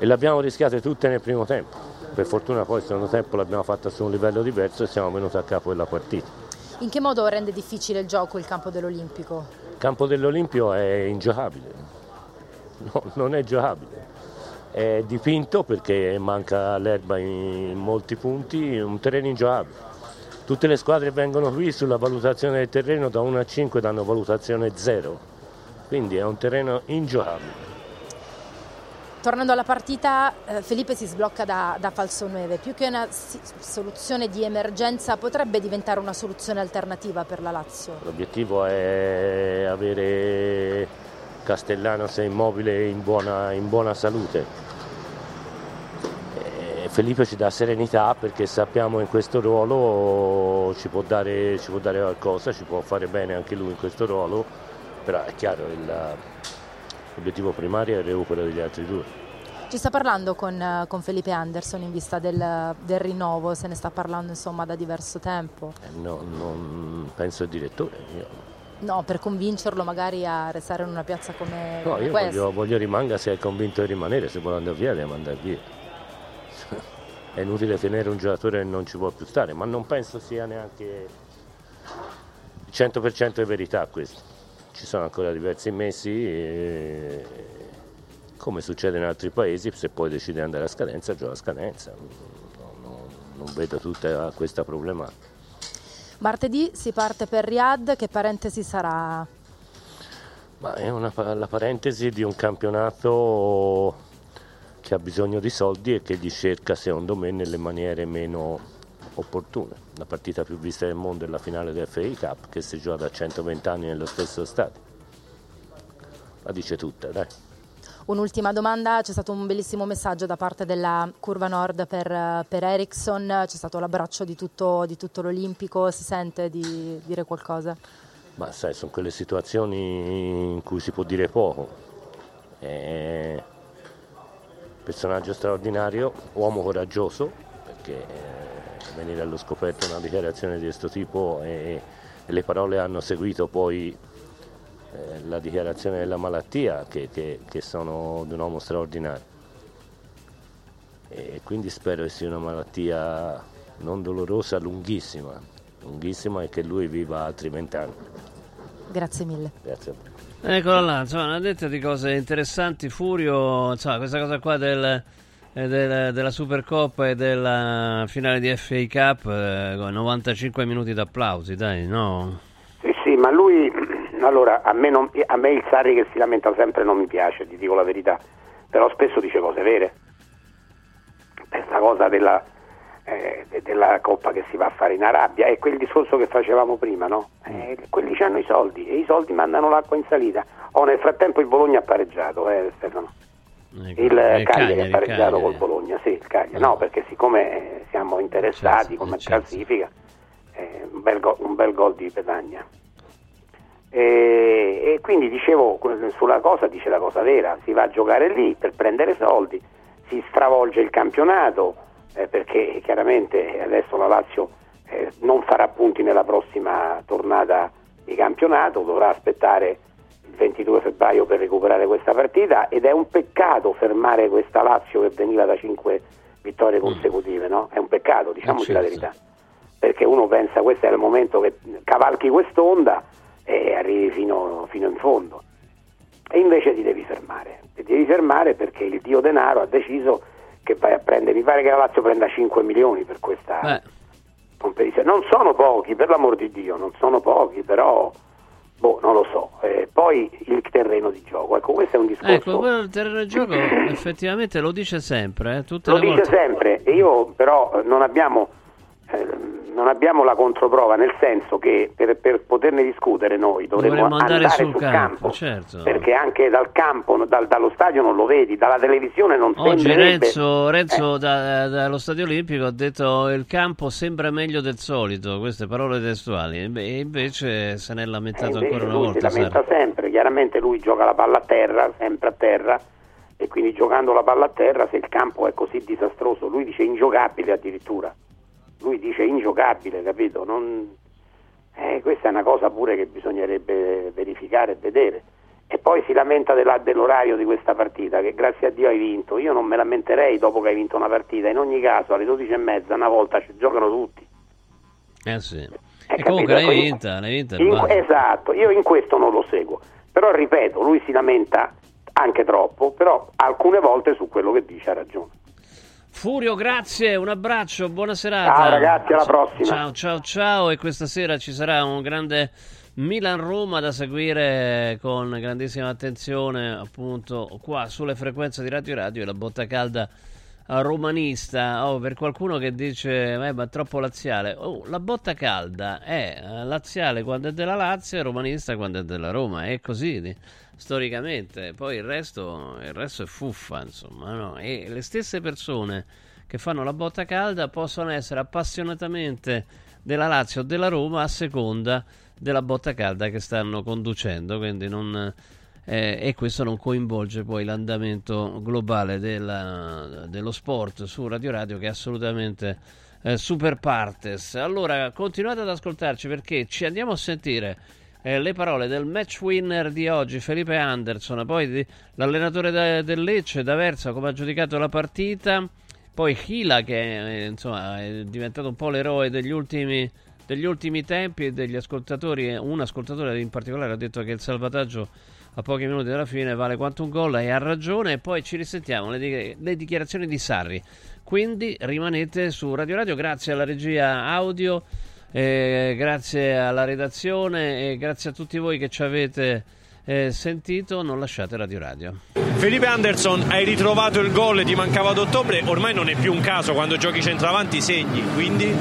e l'abbiamo rischiate tutte nel primo tempo. Per fortuna poi il secondo tempo l'abbiamo fatta su un livello diverso e siamo venuti a capo della partita. In che modo rende difficile il gioco il campo dell'Olimpico? Il campo dell'Olimpio è ingiocabile, no, non è giocabile, è dipinto perché manca l'erba in molti punti, è un terreno ingiocabile. Tutte le squadre vengono qui sulla valutazione del terreno da uno a cinque danno valutazione zero, quindi è un terreno ingiocabile. Tornando alla partita, Felipe si sblocca da, da falso nove. Più che una soluzione di emergenza, potrebbe diventare una soluzione alternativa per la Lazio? L'obiettivo è avere Castellanos e Immobile in buona, in buona salute. E Felipe ci dà serenità perché sappiamo in questo ruolo ci può dare, ci può dare qualcosa, ci può fare bene anche lui in questo ruolo, però è chiaro il... l'obiettivo primario è il recupero degli altri due. Ci sta parlando con, con Felipe Anderson in vista del, del rinnovo? Se ne sta parlando insomma da diverso tempo? Eh no, non penso il direttore. Io. No, per convincerlo magari a restare in una piazza come, no, come io questa? No, voglio, voglio rimanga se è convinto di rimanere, se vuole andare via deve andare via. È inutile tenere un giocatore che non ci può più stare, ma non penso sia neanche il cento per cento di verità questo. Ci sono ancora diversi mesi e, come succede in altri paesi, se poi decide di andare a scadenza, gioca a scadenza. No, no, non vedo tutta questa problematica. Martedì si parte per Riyadh, che parentesi sarà? Ma è una, la parentesi di un campionato che ha bisogno di soldi e che li cerca, secondo me, nelle maniere meno opportune. La partita più vista del mondo è la finale del F A Cup che si gioca da centoventi anni nello stesso stadio. La dice tutta, dai. Un'ultima domanda, c'è stato un bellissimo messaggio da parte della Curva Nord per, per Eriksson, c'è stato l'abbraccio di tutto, di tutto l'Olimpico, si sente di dire qualcosa? Ma sai, sono quelle situazioni in cui si può dire poco. È... personaggio straordinario, uomo coraggioso, perché venire allo scoperto una dichiarazione di questo tipo e, e le parole hanno seguito poi eh, la dichiarazione della malattia che, che, che sono di un uomo straordinario, e quindi spero che sia una malattia non dolorosa, lunghissima lunghissima e che lui viva altri vent'anni. Grazie mille. Grazie a voi. Eccola là, insomma, ha detto di cose interessanti Furio, insomma, questa cosa qua del Della, della Supercoppa e della finale di F A Cup, eh, novantacinque minuti d'applausi, dai, no? Sì, sì, ma lui, allora, a me, non, a me il Sarri che si lamenta sempre non mi piace, ti dico la verità, però spesso dice cose vere. Questa cosa della, eh, della Coppa che si va a fare in Arabia è quel discorso che facevamo prima, no? Eh, quelli c'hanno i soldi e i soldi mandano l'acqua in salita. Oh, nel frattempo il Bologna ha pareggiato, eh, Stefano? Il Cagliari, Cagliari è pareggiato col Bologna, sì, il Cagliari, no, perché siccome siamo interessati come classifica, eh, un bel gol, un bel gol di Pedagna. E, e quindi dicevo, sulla cosa dice la cosa vera, si va a giocare lì per prendere soldi, si stravolge il campionato, eh, perché chiaramente adesso la Lazio eh, non farà punti nella prossima tornata di campionato, dovrà aspettare ventidue febbraio per recuperare questa partita, ed è un peccato fermare questa Lazio che veniva da cinque vittorie consecutive, no? È un peccato, diciamoci la verità, perché uno pensa questo è il momento che cavalchi quest'onda e arrivi fino, fino in fondo, e invece ti devi fermare, ti devi fermare perché il dio denaro ha deciso che vai a prendere. Mi pare che la Lazio prenda cinque milioni per questa Beh. competizione. Non sono pochi, per l'amor di Dio, non sono pochi, però boh, non lo so. Eh, poi il terreno di gioco, ecco, questo è un discorso. Ecco, quello del terreno di gioco effettivamente lo dice sempre, eh, tutte lo le volte. Dice sempre, e io però non abbiamo eh, non abbiamo la controprova, nel senso che per, per poterne discutere noi dovremmo andare, andare sul, sul campo, campo certo. Perché anche dal campo, dal, dallo stadio non lo vedi, dalla televisione non oggi sembrerebbe... Renzo, Renzo eh. da, dallo Stadio Olimpico ha detto il campo sembra meglio del solito, queste parole testuali, e invece se ne è lamentato ancora una volta. Si lamenta sempre, chiaramente lui gioca la palla a terra, sempre a terra, e quindi giocando la palla a terra, se il campo è così disastroso, lui dice ingiocabile addirittura. Lui dice ingiocabile, capito? Non... Eh, questa è una cosa pure che bisognerebbe verificare e vedere. E poi si lamenta della, dell'orario di questa partita, che grazie a Dio hai vinto. Io non me lamenterei dopo che hai vinto una partita. In ogni caso alle dodici e mezza una volta ci giocano tutti. Eh sì. Eh, e comunque l'hai vinta, l'hai vinta. In... Esatto, io in questo non lo seguo. Però ripeto, lui si lamenta anche troppo, però alcune volte su quello che dice ha ragione. Furio, grazie, un abbraccio, buona serata. Ciao ragazzi, alla prossima. Ciao, ciao, ciao, e questa sera ci sarà un grande Milan-Roma da seguire con grandissima attenzione, appunto, qua sulle frequenze di Radio Radio, e la botta calda romanista. Oh, per qualcuno che dice eh, ma è troppo laziale, oh, la botta calda è laziale quando è della Lazio e romanista quando è della Roma, è così di, storicamente. Poi il resto il resto è fuffa, insomma, no? E le stesse persone che fanno la botta calda possono essere appassionatamente della Lazio o della Roma a seconda della botta calda che stanno conducendo, quindi non... Eh, e questo non coinvolge poi l'andamento globale della, dello sport su Radio Radio, che è assolutamente eh, super partes. Allora continuate ad ascoltarci, perché ci andiamo a sentire eh, le parole del match winner di oggi, Felipe Anderson, poi di, l'allenatore da, del Lecce, D'Aversa, come ha giudicato la partita, poi Gila, che eh, insomma, è diventato un po' l'eroe degli ultimi, degli ultimi tempi, e degli ascoltatori. Un ascoltatore in particolare ha detto che il salvataggio a pochi minuti dalla fine vale quanto un gol, e ha ragione. E poi ci risentiamo le, di- le dichiarazioni di Sarri, quindi rimanete su Radio Radio. Grazie alla regia audio, eh, grazie alla redazione, e grazie a tutti voi che ci avete eh, sentito. Non lasciate Radio Radio. Felipe Anderson, hai ritrovato il gol, ti mancava ad ottobre, ormai non è più un caso, quando giochi centravanti segni, quindi?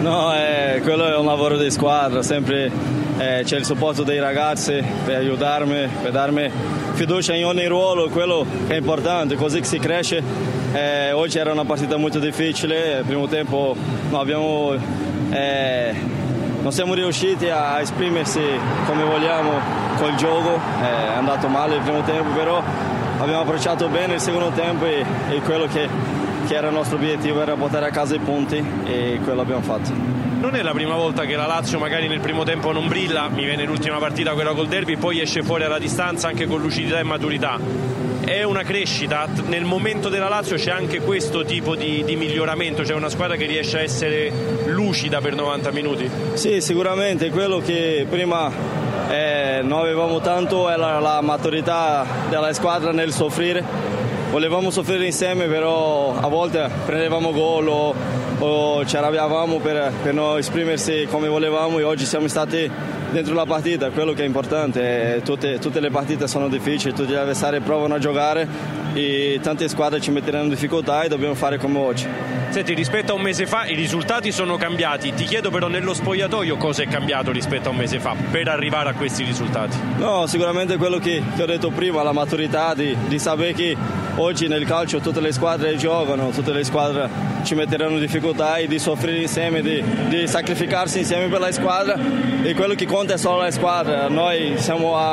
No, eh, quello è un lavoro di squadra, sempre... Eh, c'è il supporto dei ragazzi per aiutarmi, per darmi fiducia in ogni ruolo, quello che è importante, così si cresce. Eh, oggi era una partita molto difficile, il primo tempo no, abbiamo, eh, non siamo riusciti a esprimersi come vogliamo col gioco, eh, è andato male il primo tempo, però abbiamo approcciato bene il secondo tempo, e, e quello che, che era il nostro obiettivo era portare a casa i punti, e quello abbiamo fatto. Non è la prima volta che la Lazio magari nel primo tempo non brilla, mi viene l'ultima partita quella col derby, poi esce fuori alla distanza anche con lucidità e maturità. È una crescita, nel momento della Lazio c'è anche questo tipo di, di miglioramento, c'è una squadra che riesce a essere lucida per novanta minuti. Sì, sicuramente, quello che prima eh, non avevamo tanto è la, la maturità della squadra nel soffrire. Volevamo soffrire insieme, però a volte prendevamo gol o, o ci arrabbiavamo per, per non esprimersi come volevamo, e oggi siamo stati dentro la partita, quello che è importante. Tutte, tutte le partite sono difficili, tutti gli avversari provano a giocare, e tante squadre ci metteranno in difficoltà, e dobbiamo fare come oggi. Senti, rispetto a un mese fa i risultati sono cambiati, ti chiedo però nello spogliatoio cosa è cambiato rispetto a un mese fa per arrivare a questi risultati? No, sicuramente quello che ti ho detto prima, la maturità di, di sapere che oggi nel calcio tutte le squadre giocano, tutte le squadre ci metteranno in difficoltà, e di soffrire insieme, di, di sacrificarsi insieme per la squadra, e quello che conta è solo la squadra. Noi siamo a,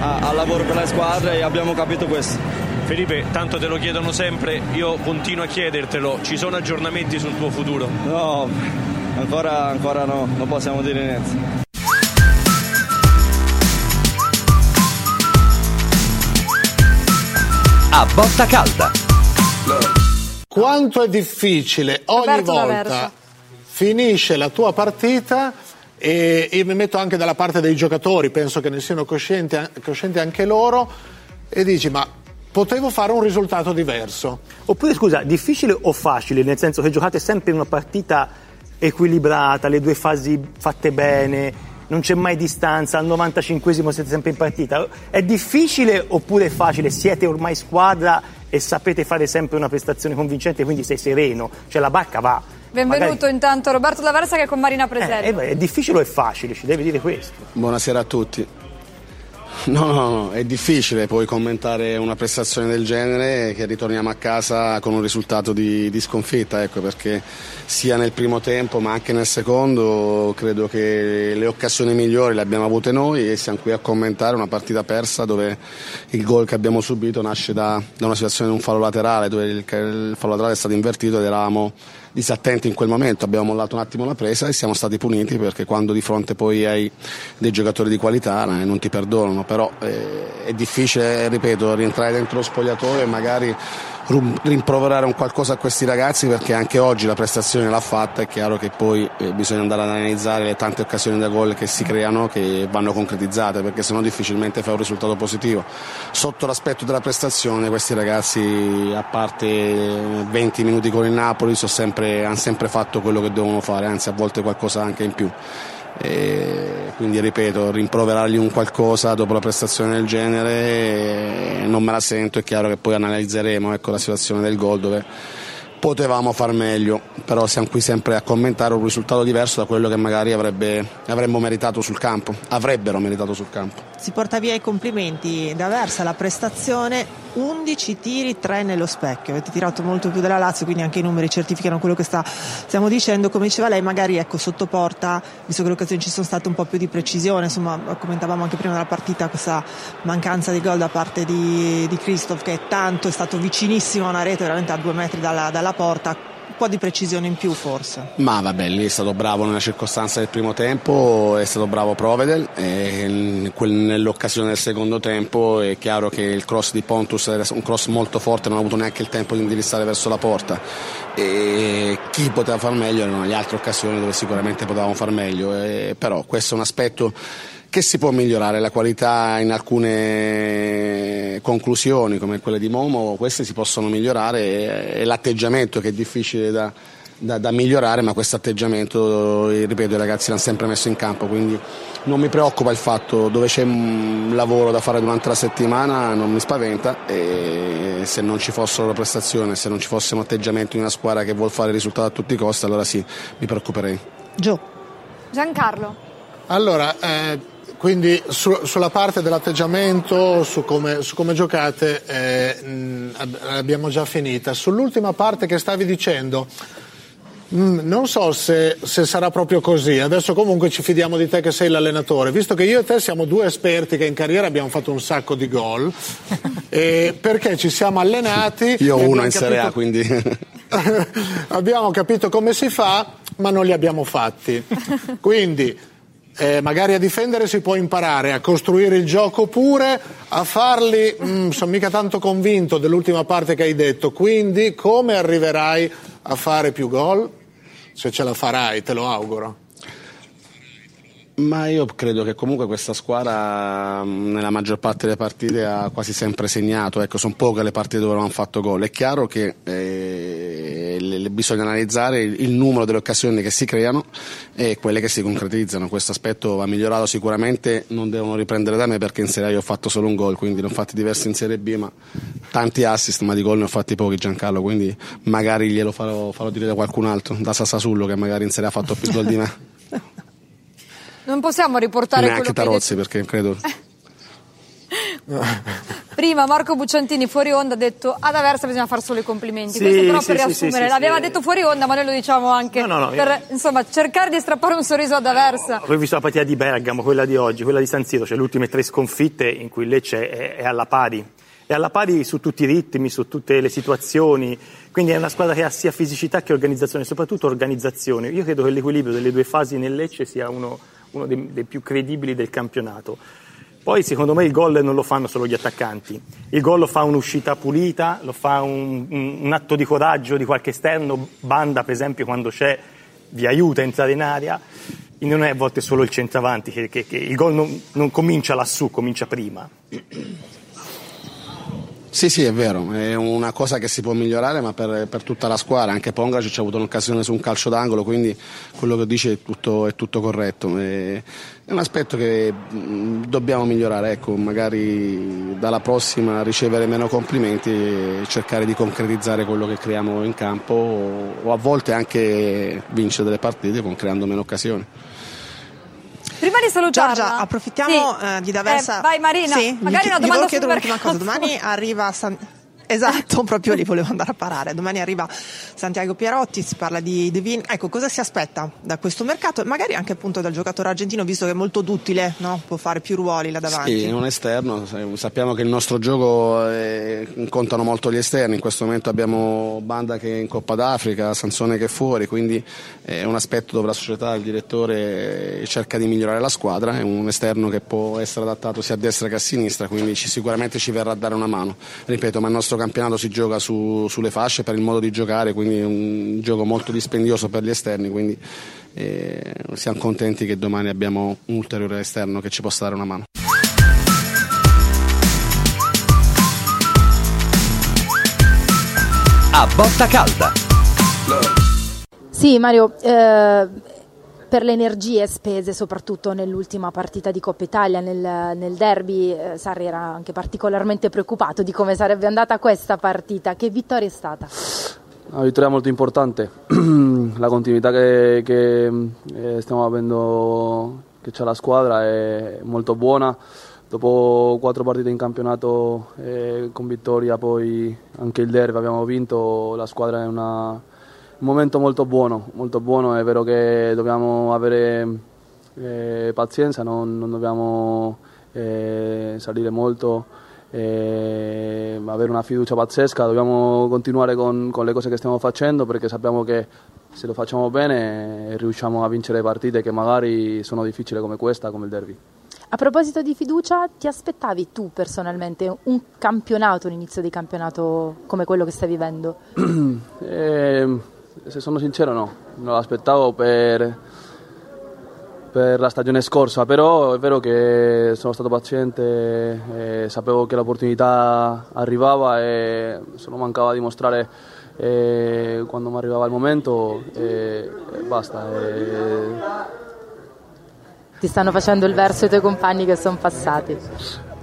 a, a lavoro per la squadra, e abbiamo capito questo. Felipe, tanto te lo chiedono sempre, io continuo a chiedertelo, ci sono aggiornamenti sul tuo futuro? No, ancora, ancora no, non possiamo dire niente. A botta calda. Quanto è difficile ogni Roberto volta D'Aversa. Finisce la tua partita, e, e mi metto anche dalla parte dei giocatori, penso che ne siano coscienti, coscienti anche loro, e dici ma potevo fare un risultato diverso. Oppure, scusa, difficile o facile? Nel senso che giocate sempre una partita equilibrata, le due fasi fatte bene, non c'è mai distanza, al novantacinquesimo siete sempre in partita. È difficile oppure è facile? Siete ormai squadra e sapete fare sempre una prestazione convincente, quindi sei sereno, cioè la barca va. Benvenuto magari... intanto Roberto Laversa che è con Marina Presello. Eh, è difficile o è facile? Ci devi dire questo. Buonasera a tutti. No, no, no, è difficile poi commentare una prestazione del genere, che ritorniamo a casa con un risultato di, di sconfitta, ecco, perché sia nel primo tempo ma anche nel secondo credo che le occasioni migliori le abbiamo avute noi e siamo qui a commentare una partita persa dove il gol che abbiamo subito nasce da, da una situazione di un fallo laterale, dove il, il fallo laterale è stato invertito ed eravamo disattenti in quel momento, abbiamo mollato un attimo la presa e siamo stati puniti, perché quando di fronte poi hai dei giocatori di qualità eh, non ti perdonano, però eh, è difficile, ripeto, rientrare dentro lo spogliatoio e magari rum- rimproverare un qualcosa a questi ragazzi, perché anche oggi la prestazione l'ha fatta, è chiaro che poi eh, bisogna andare ad analizzare le tante occasioni da gol che si creano, che vanno concretizzate, perché sennò difficilmente fai un risultato positivo. Sotto l'aspetto della prestazione questi ragazzi, a parte venti minuti con il Napoli, sono sempre hanno sempre fatto quello che devono fare, anzi a volte qualcosa anche in più, e quindi ripeto, rimproverargli un qualcosa dopo la prestazione del genere non me la sento. È chiaro che poi analizzeremo, ecco, la situazione del gol dove potevamo far meglio, però siamo qui sempre a commentare un risultato diverso da quello che magari avrebbe, avremmo meritato sul campo, avrebbero meritato sul campo. Si porta via i complimenti da Versa, la prestazione, undici tiri, tre nello specchio, avete tirato molto più della Lazio, quindi anche i numeri certificano quello che sta, stiamo dicendo. Come diceva lei, magari ecco sotto porta, visto che le occasioni ci sono state, un po' più di precisione, insomma commentavamo anche prima della partita questa mancanza di gol da parte di, di Christoph, che tanto è stato vicinissimo a una rete, veramente a due metri dalla, dalla porta, un po' di precisione in più forse. Ma vabbè, lì è stato bravo nella circostanza del primo tempo, è stato bravo Provedel, e nell'occasione del secondo tempo è chiaro che il cross di Pontus era un cross molto forte, non ha avuto neanche il tempo di indirizzare verso la porta, e chi poteva far meglio erano le altre occasioni dove sicuramente potevamo far meglio, e però questo è un aspetto che si può migliorare, la qualità in alcune conclusioni come quelle di Momo, queste si possono migliorare, e l'atteggiamento che è difficile da, da, da migliorare, ma questo atteggiamento, ripeto, i ragazzi l'hanno sempre messo in campo, quindi non mi preoccupa il fatto, dove c'è un lavoro da fare durante la settimana non mi spaventa, e se non ci fossero la prestazione, se non ci fosse un atteggiamento di una squadra che vuol fare il risultato a tutti i costi, allora sì, mi preoccuperei. Gio. Giancarlo. Allora, eh... quindi su, sulla parte dell'atteggiamento, su come, su come giocate, eh, abbiamo già finita. Sull'ultima parte che stavi dicendo, mh, non so se, se sarà proprio così. Adesso comunque ci fidiamo di te che sei l'allenatore, visto che io e te siamo due esperti che in carriera abbiamo fatto un sacco di gol, e perché ci siamo allenati. Io uno in Serie A, quindi abbiamo capito come si fa, ma non li abbiamo fatti. Quindi... Eh, magari a difendere si può imparare, a costruire il gioco pure, a farli mm, sono mica tanto convinto dell'ultima parte che hai detto, quindi come arriverai a fare più gol? Se ce la farai, te lo auguro. Ma io credo che comunque questa squadra nella maggior parte delle partite ha quasi sempre segnato, ecco, sono poche le partite dove non hanno fatto gol. È chiaro che eh, le, le bisogna analizzare il, il numero delle occasioni che si creano e quelle che si concretizzano, questo aspetto va migliorato sicuramente, non devono riprendere da me perché in Serie A io ho fatto solo un gol, quindi ne ho fatti diversi in Serie B, ma tanti assist, ma di gol ne ho fatti pochi, Giancarlo, quindi magari glielo farò, farò dire da qualcun altro, da Sassasullo, che magari in Serie A ha fatto più gol di me. Non possiamo riportare neanche quello Tarozzi, che perché credo. Prima Marco Bucciantini fuori onda ha detto ad Aversa bisogna far solo i complimenti, sì, questo però sì, per sì, riassumere sì, l'aveva sì, detto fuori onda, ma noi lo diciamo anche no, no, no, per io... insomma cercare di strappare un sorriso ad Aversa. Ho visto la partita di Bergamo, quella di oggi, quella di San Siro, cioè le ultime tre sconfitte in cui Lecce è, è alla pari, è alla pari su tutti i ritmi, su tutte le situazioni, quindi è una squadra che ha sia fisicità che organizzazione, soprattutto organizzazione. Io credo che l'equilibrio delle due fasi nel Lecce sia uno uno dei, dei più credibili del campionato. Poi secondo me il gol non lo fanno solo gli attaccanti, il gol lo fa un'uscita pulita, lo fa un, un, un atto di coraggio di qualche esterno, Banda per esempio quando c'è vi aiuta a entrare in aria, e non è a volte solo il centravanti, che, che, che il gol non, non comincia lassù, comincia prima. Sì, sì, è vero, è una cosa che si può migliorare, ma per, per tutta la squadra. Anche Pongracic ha avuto un'occasione su un calcio d'angolo, quindi quello che dice è tutto, è tutto corretto. È un aspetto che dobbiamo migliorare, ecco, magari dalla prossima ricevere meno complimenti e cercare di concretizzare quello che creiamo in campo, o, o a volte anche vincere delle partite con creando meno occasioni. Prima di salutarla, Giorgia, approfittiamo sì. eh, di Daversa. Eh, vai Marina, sì, magari una domanda. Gli volevo chiedere un'ultima cosa. Domani arriva San... Esatto, proprio lì volevo andare a parare. Domani arriva Santiago Pierotti, si parla di Divin. Ecco, cosa si aspetta da questo mercato? Magari anche appunto dal giocatore argentino, visto che è molto duttile, no? Può fare più ruoli là davanti. Sì, è un esterno. Sappiamo che il nostro gioco è... contano molto gli esterni. In questo momento abbiamo Banda che è in Coppa d'Africa, Sansone che è fuori, quindi è un aspetto dove la società, il direttore cerca di migliorare la squadra. È un esterno che può essere adattato sia a destra che a sinistra, quindi ci, sicuramente ci verrà a dare una mano. Ripeto, ma il nostro campionato si gioca su, sulle fasce per il modo di giocare, quindi è un gioco molto dispendioso per gli esterni, quindi eh, siamo contenti che domani abbiamo un ulteriore esterno che ci possa dare una mano. A botta calda. Sì Mario, eh, per le energie spese soprattutto nell'ultima partita di Coppa Italia, nel, nel derby, eh, Sarri era anche particolarmente preoccupato di come sarebbe andata questa partita. Che vittoria è stata? Una vittoria molto importante, la continuità che, che eh, stiamo avendo, che c'è la squadra è molto buona. Dopo quattro partite in campionato eh, con vittoria, poi anche il derby abbiamo vinto, la squadra è una... un momento molto buono, molto buono. È vero che dobbiamo avere eh, pazienza, non, non dobbiamo eh, salire molto, eh, avere una fiducia pazzesca, dobbiamo continuare con, con le cose che stiamo facendo, perché sappiamo che se lo facciamo bene riusciamo a vincere partite che magari sono difficili come questa, come il derby. A proposito di fiducia, ti aspettavi tu personalmente un campionato, un inizio di campionato come quello che stai vivendo? eh, Se sono sincero no, non l'aspettavo per, per la stagione scorsa, però è vero che sono stato paziente, eh, sapevo che l'opportunità arrivava e solo mancava di mostrare eh, quando mi arrivava il momento e eh, basta. Eh. Ti stanno facendo il verso i tuoi compagni che sono passati.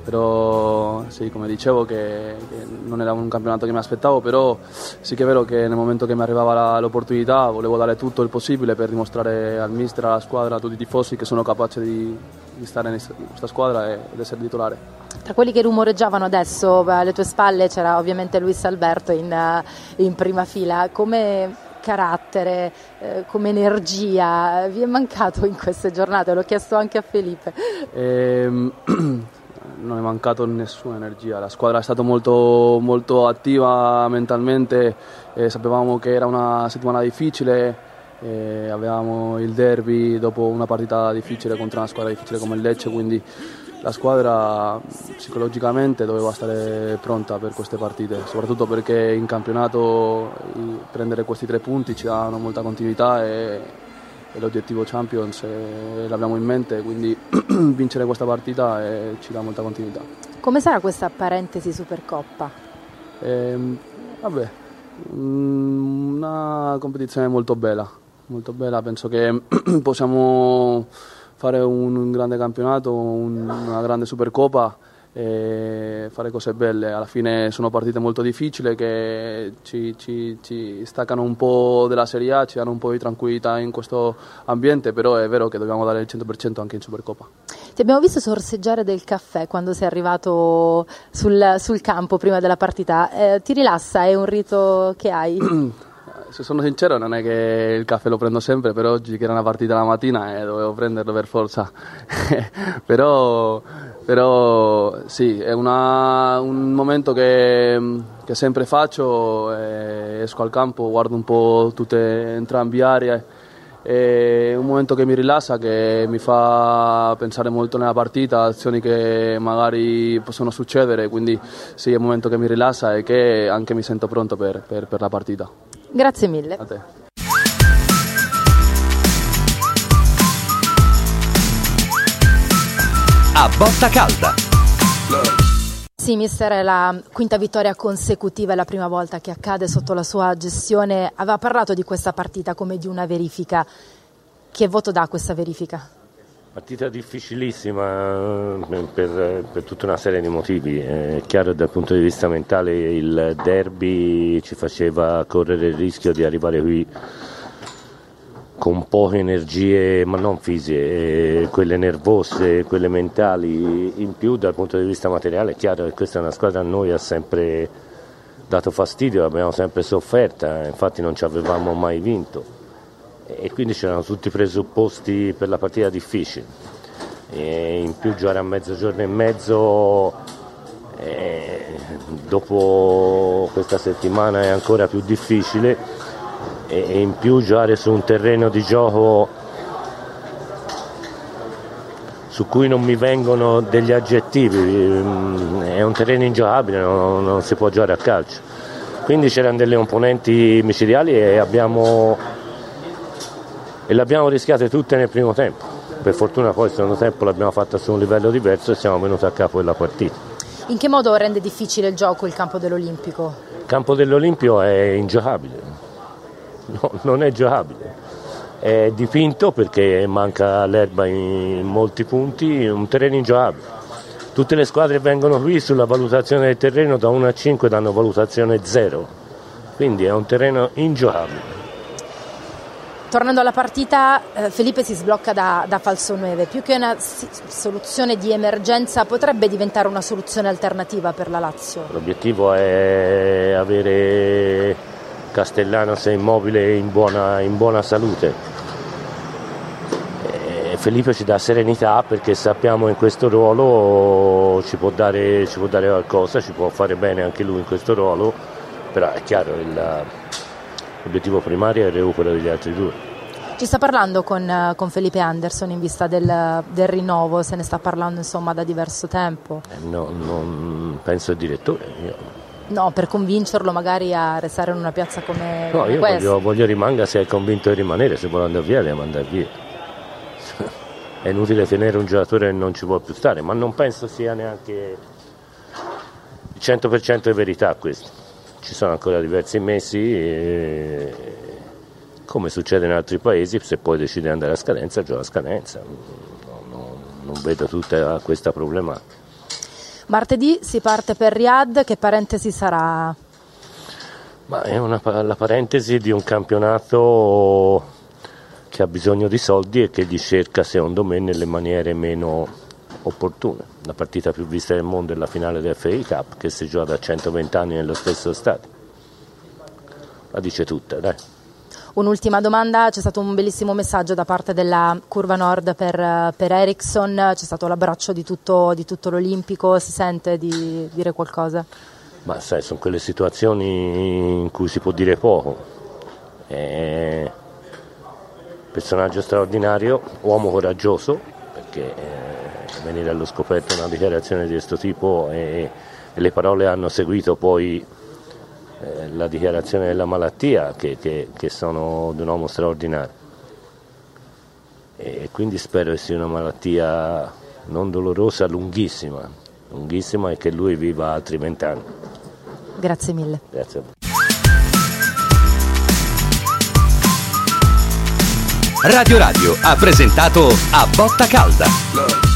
Però sì, come dicevo che, che non era un campionato che mi aspettavo, però sì che è vero che nel momento che mi arrivava la, l'opportunità volevo dare tutto il possibile per dimostrare al mister, alla squadra, a tutti i tifosi che sono capace di, di stare in questa squadra e di essere titolare. Tra quelli che rumoreggiavano adesso alle tue spalle c'era ovviamente Luis Alberto in, in prima fila. Come carattere, eh, come energia vi è mancato in queste giornate? L'ho chiesto anche a Felipe. Ehm... Non è mancato nessuna energia, la squadra è stata molto, molto attiva mentalmente, eh, sapevamo che era una settimana difficile, eh, avevamo il derby dopo una partita difficile contro una squadra difficile come il Lecce, quindi la squadra psicologicamente doveva stare pronta per queste partite, soprattutto perché in campionato prendere questi tre punti ci danno molta continuità e, e l'obiettivo Champions eh, l'abbiamo in mente, quindi vincere questa partita eh, ci dà molta continuità. Come sarà questa parentesi Supercoppa? Eh, vabbè, una competizione molto bella, molto bella, penso che possiamo fare un, un grande campionato, un, una grande Supercoppa e fare cose belle. Alla fine sono partite molto difficili che ci, ci, ci staccano un po' dalla Serie A, ci danno un po' di tranquillità in questo ambiente, però è vero che dobbiamo dare il cento per cento anche in Supercoppa. Ti abbiamo visto sorseggiare del caffè quando sei arrivato sul, sul campo prima della partita, eh, ti rilassa? È un rito che hai? Se sono sincero non è che il caffè lo prendo sempre, però oggi che era una partita la mattina e eh, dovevo prenderlo per forza. però Però sì, è una, un momento che, che sempre faccio, eh, esco al campo, guardo un po' tutte entrambi aree, è un momento che mi rilassa, che mi fa pensare molto nella partita, azioni che magari possono succedere, quindi sì, è un momento che mi rilassa e che anche mi sento pronto per, per, per la partita. Grazie mille. A te. A botta calda. Sì, mister, è la quinta vittoria consecutiva, è la prima volta che accade sotto la sua gestione. Aveva parlato di questa partita come di una verifica. Che voto dà questa verifica? Partita difficilissima per, per tutta una serie di motivi. È chiaro, dal punto di vista mentale il derby ci faceva correre il rischio di arrivare qui con poche energie, ma non fisiche, quelle nervose, quelle mentali. In più dal punto di vista materiale è chiaro che questa è una squadra a noi ha sempre dato fastidio, l'abbiamo sempre sofferta, infatti non ci avevamo mai vinto e quindi c'erano tutti i presupposti per la partita difficile. E in più giocare a mezzogiorno e mezzo eh, dopo questa settimana è ancora più difficile, e in più giocare su un terreno di gioco su cui non mi vengono degli aggettivi, è un terreno ingiocabile, non, non si può giocare a calcio, quindi c'erano delle componenti micidiali e abbiamo e le abbiamo rischiate tutte nel primo tempo. Per fortuna poi il secondo tempo l'abbiamo fatta su un livello diverso e siamo venuti a capo della partita. In che modo rende difficile il gioco il campo dell'Olimpico? Il campo dell'Olimpio è ingiocabile. No, non è giocabile, è dipinto perché manca l'erba in molti punti, è un terreno ingiocabile. Tutte le squadre vengono qui sulla valutazione del terreno da uno a cinque, danno valutazione zero, quindi è un terreno ingiocabile. Tornando alla partita, Felipe si sblocca da, da falso nove, più che una soluzione di emergenza potrebbe diventare una soluzione alternativa per la Lazio. L'obiettivo è avere Castellanos e Immobile in buona, in buona salute. E Felipe ci dà serenità perché sappiamo in questo ruolo ci può dare, ci può dare qualcosa, ci può fare bene anche lui in questo ruolo, però è chiaro il, l'obiettivo primario è il recupero degli altri due. Ci sta parlando con, con Felipe Anderson in vista del, del rinnovo, se ne sta parlando insomma da diverso tempo. Eh, no, non penso il direttore. Io. No, per convincerlo magari a restare in una piazza come, no, come io questa. Voglio, voglio rimanga se è convinto di rimanere, se vuole andare via deve andare via. È inutile tenere un giocatore che non ci può più stare, ma non penso sia neanche il cento per cento di verità questo. Ci sono ancora diversi mesi e, come succede in altri paesi, se poi decide di andare a scadenza, gioca a scadenza. No, no, non vedo tutta questa problematica. Martedì si parte per Riyadh, che parentesi sarà? Ma è una, la parentesi di un campionato che ha bisogno di soldi e che li cerca, secondo me, nelle maniere meno opportune. La partita più vista del mondo è la finale del F A Cup, che si gioca da centoventi anni nello stesso stadio. La dice tutta, dai. Un'ultima domanda, c'è stato un bellissimo messaggio da parte della Curva Nord per, per Eriksson, c'è stato l'abbraccio di tutto, di tutto l'Olimpico, si sente di dire qualcosa? Ma sai, sono quelle situazioni in cui si può dire poco, è personaggio straordinario, uomo coraggioso, perché venire allo scoperto una dichiarazione di questo tipo e, e le parole hanno seguito poi la dichiarazione della malattia che, che, che sono di un uomo straordinario, e quindi spero che sia una malattia non dolorosa, lunghissima lunghissima e che lui viva altri vent'anni. Grazie mille. Grazie a voi. Radio Radio ha presentato A Botta Calda.